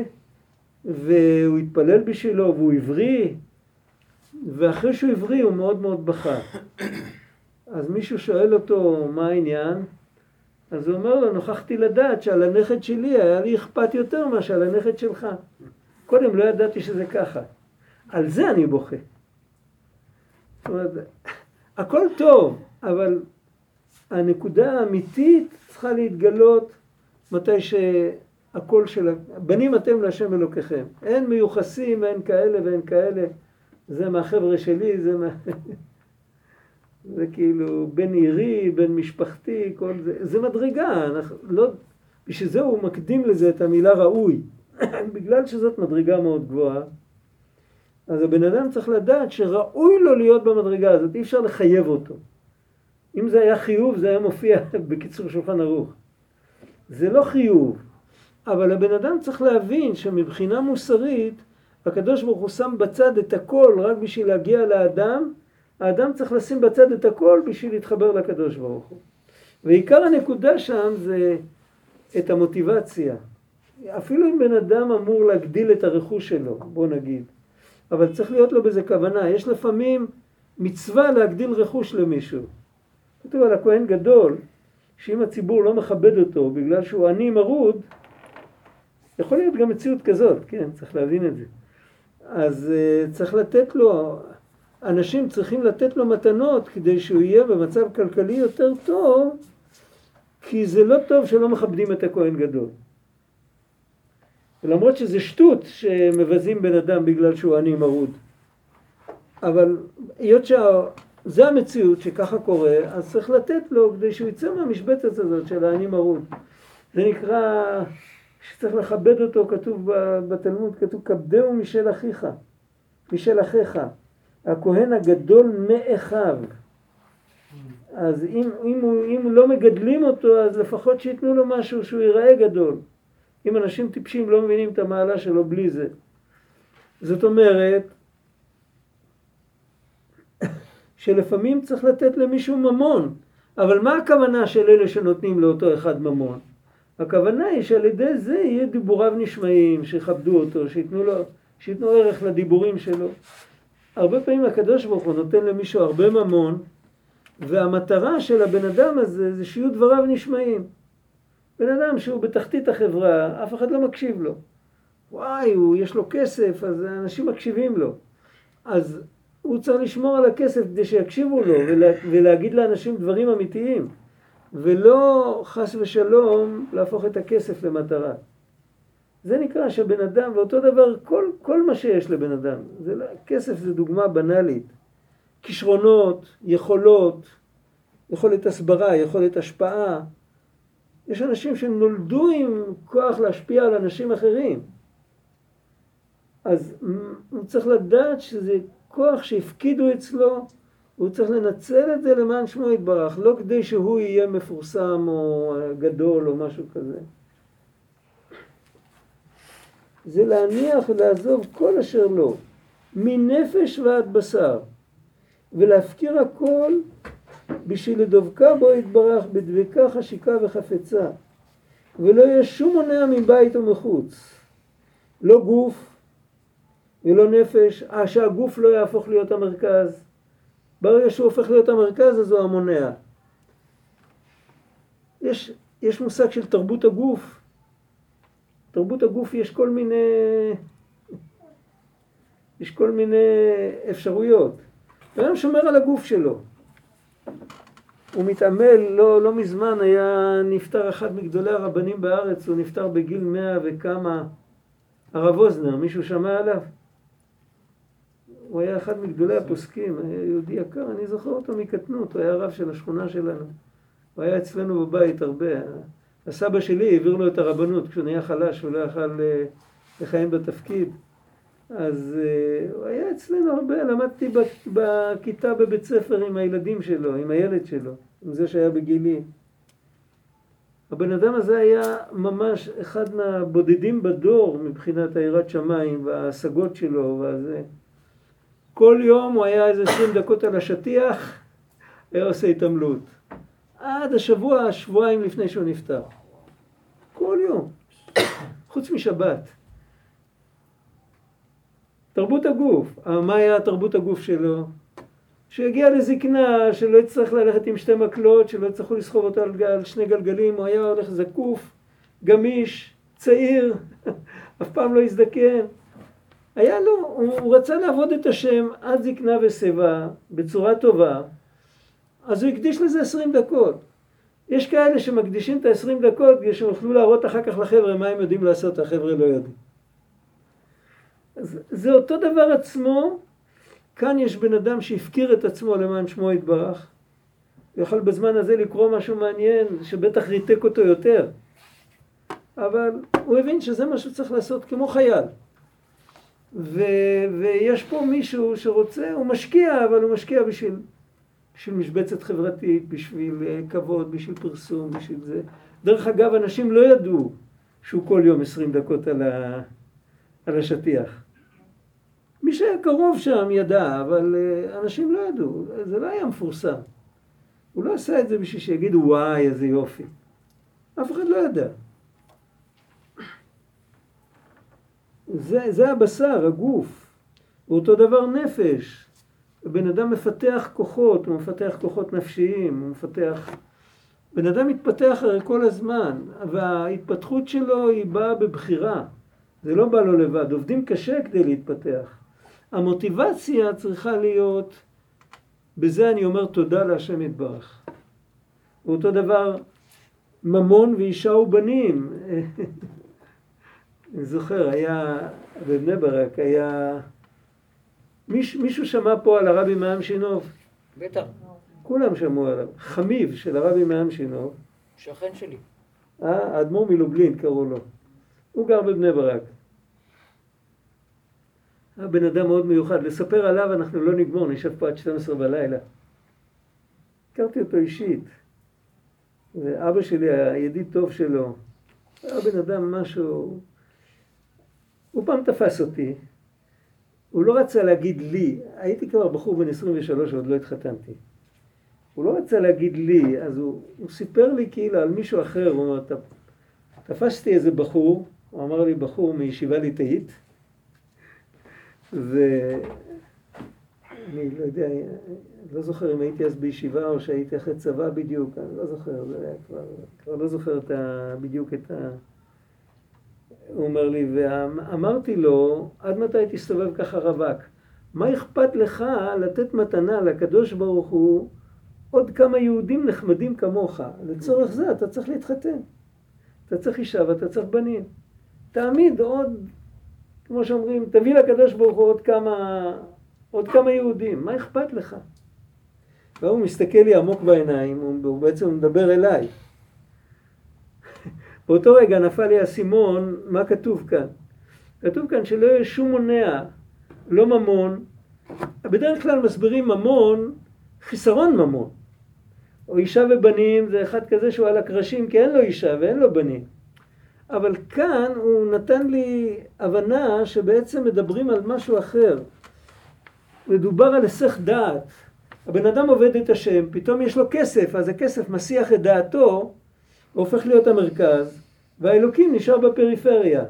והוא התפלל בשבילו, והוא עברי, ואחרי שהוא עברי הוא מאוד מאוד בכה. אז מישהו שואל אותו מה העניין, אז הוא אומר לו, נוכחתי לדעת שעל הנכד שלי היה לי אכפת יותר מה שעל הנכד שלך. קודם לא ידעתי שזה ככה. על זה אני בוכה. זאת אומרת, הכל טוב, אבל הנקודה האמיתית צריכה להתגלות מתי שהקול של... בנים אתם להשם אלוקיכם. אין מיוחסים, אין כאלה ואין כאלה. זה מהחבר'ה שלי, זה מה... זה כאילו בן עירי, בן משפחתי, כל זה. זה מדרגה. אנחנו לא... בשביל זה הוא מקדים לזה את המילה ראוי. בגלל שזאת מדרגה מאוד גבוהה. אז הבן אדם צריך לדעת שראוי לו להיות במדרגה הזאת. אי אפשר לחייב אותו. אם זה היה חיוב, זה היה מופיע בקיצור שולחן ערוך. זה לא חיוב. אבל הבן אדם צריך להבין שמבחינה מוסרית, הקדוש ברוך הוא שם בצד את הכל רק בשביל להגיע לאדם. האדם צריך לשים בצד את הכל בשביל להתחבר לקדוש ברוך הוא. ועיקר הנקודה שם זה את המוטיבציה. אפילו אם בן אדם אמור להגדיל את הרכוש שלו, בוא נגיד. אבל צריך להיות לו בזה כוונה. יש לפעמים מצווה להגדיל רכוש למישהו. כתוב על הכהן גדול, שאם הציבור לא מכבד אותו בגלל שהוא עני מרוד, יכול להיות גם מציאות כזאת, כן, צריך להבין את זה. אז צריך לתת לו, אנשים צריכים לתת לו מתנות כדי שהוא יהיה במצב כלכלי יותר טוב, כי זה לא טוב שלא מכבדים את הכהן גדול. ולמרות שזה שטות שמבזים בן אדם בגלל שהוא עני מרוד. אבל היות שזה המציאות שככה קורה, אז צריך לתת לו כדי שהוא יצא מהמשבצת הזאת של העני מרוד. זה נקרא, שצריך לכבד אותו, כתוב בתלמוד, כתוב כבדהו משל אחיך, משל אחיך. הכהן הגדול מאחיו. אז אם לא מגדלים אותו, אז לפחות שיתנו לו משהו שהוא ייראה גדול. אם אנשים טיפשים לא מבינים את המעלה שלו בלי זה. זאת אומרת, שלפעמים צריך לתת למישהו ממון. אבל מה הכוונה של אלה שנותנים לאותו אחד ממון? הכוונה היא שעל ידי זה יהיה דיבוריו נשמעים, שיכבדו אותו, שיתנו ערך לדיבורים שלו. הרבה פעמים הקדוש ברוך הוא נותן למישהו הרבה ממון, והמטרה של הבן אדם הזה זה שיהיו דבריו נשמעים. בן אדם שהוא בתחתית החברה, אף אחד לא מקשיב לו. וואי, יש לו כסף, אז אנשים מקשיבים לו. אז הוא צריך לשמור על הכסף כדי שיקשיבו לו, ולהגיד לאנשים דברים אמיתיים. ולא חס ושלום להפוך את הכסף למטרה. זה נקרא שבן אדם, ואותו דבר כל מה שיש לבן אדם. כסף זה דוגמה בנאלית. כישרונות, יכולות, יכולת הסברה, יכולת השפעה. יש אנשים שנולדו עם כוח להשפיע על אנשים אחרים. אז הוא צריך לדעת שזה כוח שהפקידו אצלו, הוא צריך לנצל את זה למען שמו יתברך, לא כדי שהוא יהיה מפורסם או גדול או משהו כזה. זה להניח ולעזוב כל אשר לא, מנפש ועד בשר, ולהפקיר הכל בשביל לדבקה בו יתברך בדבקה חשיקה וחפצה, ולא יהיה שום מונע מבית ומחוץ, לא גוף ולא נפש, שהגוף לא יהפוך להיות המרכז. ברגע שהוא הופך להיות המרכז אז הוא המונע. יש מושג של תרבות הגוף. תרבות הגוף יש כל מיני אפשרויות. הוא שומר על הגוף שלו. הוא מתעמל, לא מזמן היה נפטר אחד מגדולי הרבנים בארץ, הוא נפטר בגיל 100 וכמה, הרב אוזנר, מישהו שמע עליו? הוא היה אחד מגדולי הפוסקים, היה יהודי יקר, אני זוכר אותו מקטנות, הוא היה רב של השכונה שלנו, הוא היה אצלנו בבית הרבה. הסבא שלי העביר לו את הרבנות, כשהוא נהיה חלש, הוא לא יכל לחיים בתפקיד. אז הוא היה אצלנו הרבה, למדתי בכיתה בבית ספר עם הילדים שלו, עם הילד שלו, עם זה שהיה בגילי. הבן אדם הזה היה ממש אחד מהבודדים בדור מבחינת העירת שמיים וההשגות שלו והזה. כל יום הוא היה איזה 20 דקות על השטיח, היה עושה התעמלות. עד השבוע, השבועיים לפני שהוא נפטר. כל יום. חוץ משבת. תרבות הגוף, מה היה תרבות הגוף שלו? שהגיע לזקנה, שלא יצטרך ללכת עם שתי מקלות, שלא יצטרכו לסחוב אותה על שני גלגלים, הוא היה הולך זקוף, גמיש, צעיר, אף פעם לא הזדקן. היה לו, הוא רצה לעבוד את השם עד זקנה ושיבה, בצורה טובה, אז הוא הקדיש לזה 20 דקות. יש כאלה שמקדישים את ה-20 דקות, כדי שהם יוכלו להראות אחר כך לחבר'ה מה הם יודעים לעשות, החבר'ה לא יודעים. אז זה אותו דבר עצמו, כאן יש בן אדם שהפקיר את עצמו למען שמו יתברך, הוא יוכל בזמן הזה לקרוא משהו מעניין, שבטח ריתק אותו יותר, אבל הוא הבין שזה מה שצריך לעשות כמו חייל. ויש פה מישהו שרוצה, הוא משקיע, אבל הוא משקיע בשביל משבצת חברתית, בשביל כבוד, בשביל פרסום, בשביל זה. דרך אגב, אנשים לא ידעו שהוא כל יום 20 דקות על השטיח. מי שהיה קרוב שם ידע, אבל אנשים לא ידעו, זה לא היה מפורסם. הוא לא עשה את זה בשביל שיגיד, וואי, איזה יופי. אף אחד לא ידע. זה הבשר, הגוף. ואותו דבר נפש. בן אדם מפתח כוחות, הוא מפתח כוחות נפשיים, הוא מפתח... בן אדם מתפתח הרי כל הזמן, וההתפתחות שלו היא באה בבחירה. זה לא בא לו לבד, עובדים קשה כדי להתפתח. המוטיבציה צריכה להיות, בזה אני אומר תודה להשם יתברך. ואותו דבר, ממון ואישה ובנים. אני זוכר, היה, בבני ברק, היה... מישהו שמע פה על הרבי מהם שינוב? בטח. כולם שמעו עליו. חמיב של הרבי מהם שינוב. שכן שלי. האדמור מלובלין קראו לו. הוא גר בבני ברק. הבן אדם מאוד מיוחד. לספר עליו אנחנו לא נגמור, נשב פה עד 12 בלילה. הכרתי אותו אישית. ואבא שלי, הידיד טוב שלו, הבן אדם משהו... הוא פעם תפס אותי, הוא לא רצה להגיד לי, הייתי כבר בחור בן 23 ועוד לא התחתנתי, הוא לא רצה להגיד לי, אז הוא סיפר לי כאילו על מישהו אחר, הוא אומר, תפסתי איזה בחור, הוא אמר לי בחור מישיבה ליטאית, ואני לא יודע, לא זוכר אם הייתי אז בישיבה או שהייתי אחרי צבא בדיוק, אני לא זוכר, כבר לא זוכר בדיוק את ה... הוא אומר לי, ואמרתי לו, עד מתי תסתובב ככה רווק? מה אכפת לך לתת מתנה לקדוש ברוך הוא עוד כמה יהודים נחמדים כמוך? לצורך זה אתה צריך להתחתן. אתה צריך אישה ואתה צריך בנים. תעמיד עוד, כמו שאומרים, תביא לקדוש ברוך הוא עוד כמה יהודים. מה אכפת לך? והוא מסתכל לי עמוק בעיניים, הוא בעצם מדבר אליי. באותו רגע נפל לי הסימון, מה כתוב כאן? כתוב כאן שלא יהיה שום מונע, לא ממון. בדרך כלל מסבירים ממון, חיסרון ממון. או אישה ובנים, זה אחד כזה שהוא על הקרשים, כי אין לו אישה ואין לו בנים. אבל כאן הוא נתן לי הבנה שבעצם מדברים על משהו אחר. מדובר על היסח דעת. הבן אדם עובד את השם, פתאום יש לו כסף, אז הכסף מסיח את דעתו, הוא הופך להיות המרכז, והאלוקים נשאר בפריפריה.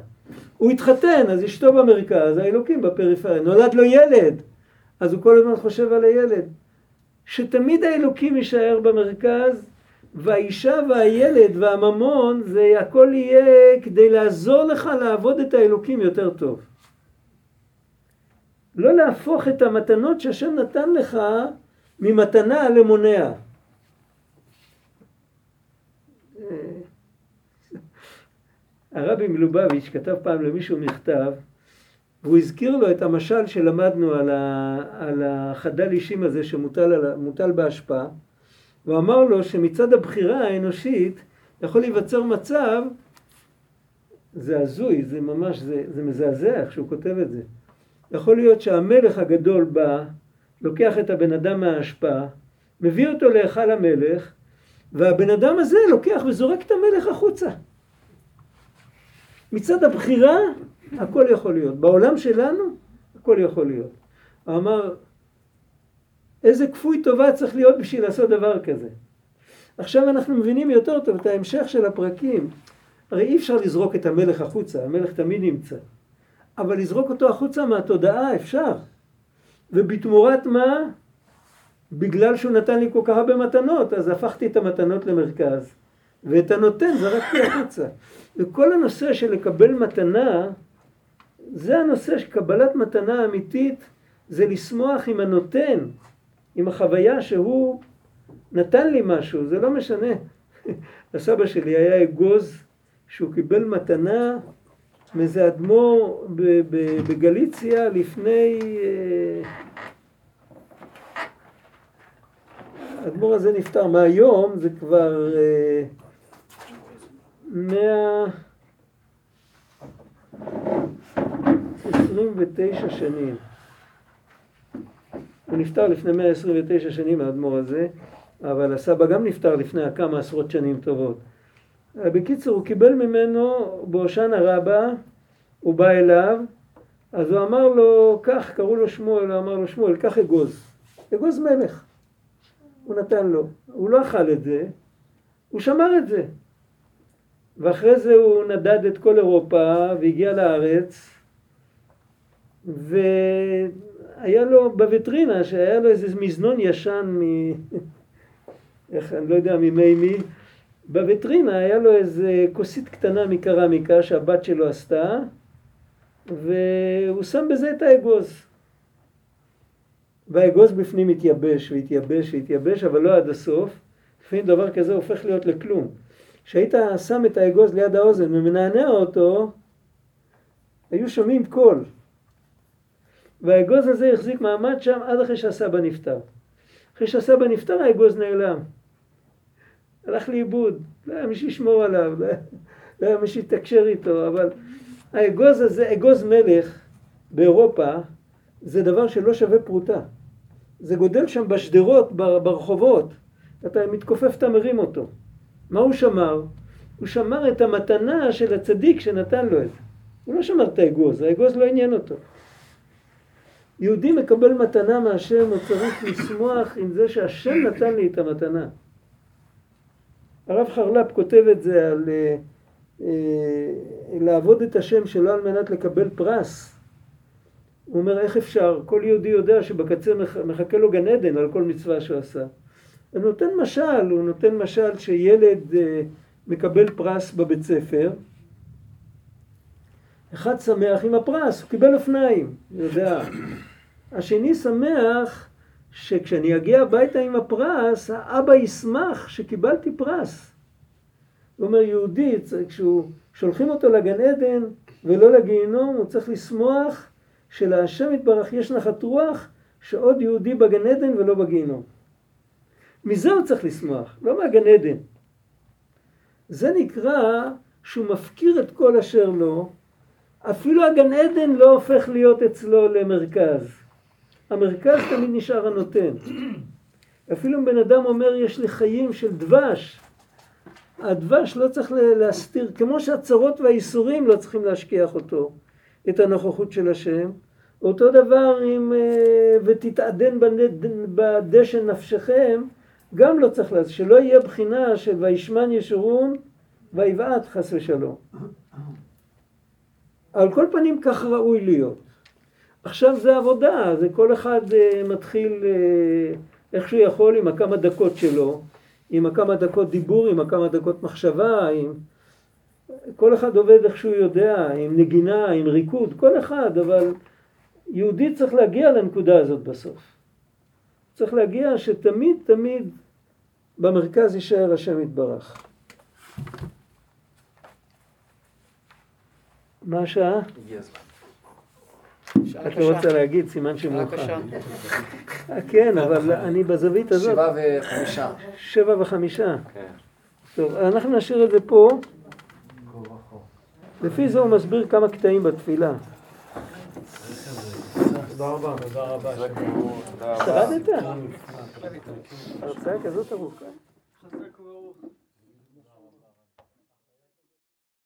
הוא התחתן, אז אשתו במרכז, האלוקים בפריפריה. נולד לו ילד, אז הוא כל הזמן חושב על הילד. שתמיד האלוקים יישאר במרכז, והאישה והילד והממון, זה הכל יהיה כדי לעזור לך לעבוד את האלוקים יותר טוב. לא להפוך את המתנות שהשם נתן לך, ממתנה למונע. הרבי מלובביץ' כתב פעם למישהו מכתב, והוא הזכיר לו את המשל שלמדנו על החדל אישים הזה שמוטל בהשפעה, והוא אמר לו שמצד הבחירה האנושית יכול להיווצר מצב, זה הזוי, זה ממש, זה מזעזע כשהוא כותב את זה, יכול להיות שהמלך הגדול בא, לוקח את הבן אדם מההשפעה, מביא אותו להיכל המלך, והבן אדם הזה לוקח וזורק את המלך החוצה. מצד הבחירה, הכל יכול להיות. בעולם שלנו, הכל יכול להיות. הוא אמר, איזה כפוי טובה צריך להיות בשביל לעשות דבר כזה. עכשיו אנחנו מבינים יותר טוב את ההמשך של הפרקים. הרי אי אפשר לזרוק את המלך החוצה, המלך תמיד נמצא. אבל לזרוק אותו החוצה מהתודעה אפשר. ובתמורת מה? בגלל שהוא נתן לי כל כך הרבה מתנות, אז הפכתי את המתנות למרכז. ואת הנותן זרקתי החוצה. וכל הנושא של לקבל מתנה, זה הנושא שקבלת מתנה אמיתית, זה לשמוח עם הנותן, עם החוויה שהוא נתן לי משהו, זה לא משנה. הסבא שלי היה אגוז שהוא קיבל מתנה מאיזה אדמו"ר בגליציה לפני... האדמו"ר הזה נפטר מהיום, זה כבר 129 שנים. הוא נפטר לפני 129 שנים, האדמו"ר הזה, אבל הסבא גם נפטר לפני כמה עשרות שנים טובות. בקיצור, הוא קיבל ממנו בהושענא רבה, הוא בא אליו, אז הוא אמר לו, כך, קראו לו שמואל, הוא אמר לו, שמואל, כך אגוז. אגוז מלך. הוא נתן לו. הוא לא אכל את זה, הוא שמר את זה. ואחרי זה הוא נדד את כל אירופה והגיע לארץ, והיה לו בווטרינה, שהיה לו איזה מזנון ישן מ... איך, אני לא יודע ממי מי. בווטרינה היה לו איזה כוסית קטנה מקרמיקה שהבת שלו עשתה, והוא שם בזה את האגוז. והאגוז בפנים התייבש והתייבש והתייבש, אבל לא עד הסוף. לפעמים דבר כזה הופך להיות לכלום. כשהיית שם את האגוז ליד האוזן ומנענע אותו, היו שומעים קול. והאגוז הזה החזיק מעמד שם עד אחרי שהסבא נפטר. אחרי שהסבא נפטר, האגוז נעלם. הלך לאיבוד, לא היה מי שישמור עליו, לא היה מי שיתקשר איתו, אבל האגוז הזה, אגוז מלך באירופה, זה דבר שלא שווה פרוטה. זה גודל שם בשדרות, ברחובות. אתה מתכופף, אתה מרים אותו. מה הוא שמר? הוא שמר את המתנה של הצדיק שנתן לו את זה. הוא לא שמר את האגוז, האגוז לא עניין אותו. יהודי מקבל מתנה מהשם, הוא צריך לשמוח עם זה שהשם נתן לי את המתנה. הרב חרל"פ כותב את זה על לעבוד את השם שלא על מנת לקבל פרס. הוא אומר, איך אפשר? כל יהודי יודע שבקצה מחכה לו גן עדן על כל מצווה שהוא עשה. הוא נותן משל, שילד מקבל פרס בבית ספר. אחד שמח עם הפרס, הוא קיבל אופניים, יודע. השני שמח שכשאני אגיע הביתה עם הפרס, האבא ישמח שקיבלתי פרס. הוא אומר, יהודי, כששולחים אותו לגן עדן ולא לגיהנום, הוא צריך לשמוח שלהשם יתברך יש נחת רוח שעוד יהודי בגן עדן ולא בגיהנום. מזה הוא צריך לשמוח, לא מהגן עדן. זה נקרא שהוא מפקיר את כל אשר לו, אפילו הגן עדן לא הופך להיות אצלו למרכז. המרכז תמיד נשאר הנותן. אפילו אם בן אדם אומר, יש לי חיים של דבש, הדבש לא צריך להסתיר, כמו שהצרות והאיסורים לא צריכים להשכיח אותו, את הנוכחות של השם. אותו דבר עם ותתעדן בדשן נפשכם, גם לא צריך להסתיר, שלא יהיה בחינה של וישמן ישורון ויבעט חס ושלום. על כל פנים כך ראוי להיות. עכשיו זה עבודה, זה כל אחד מתחיל איך שהוא יכול עם הכמה דקות שלו, עם הכמה דקות דיבור, עם הכמה דקות מחשבה, עם... כל אחד עובד איך שהוא יודע, עם נגינה, עם ריקוד, כל אחד, אבל יהודי צריך להגיע לנקודה הזאת בסוף. צריך להגיע שתמיד תמיד במרכז יישאר השם יתברך. מה השעה? הגיע הזמן. את לא רוצה להגיד, סימן שמאוחר. כן, אבל אני בזווית הזאת. 7:05. 7:05. טוב, אנחנו נשאיר את זה פה. לפי זה הוא מסביר כמה קטעים בתפילה. תודה רבה. שרדת? הרצאה כזאת ארוכה.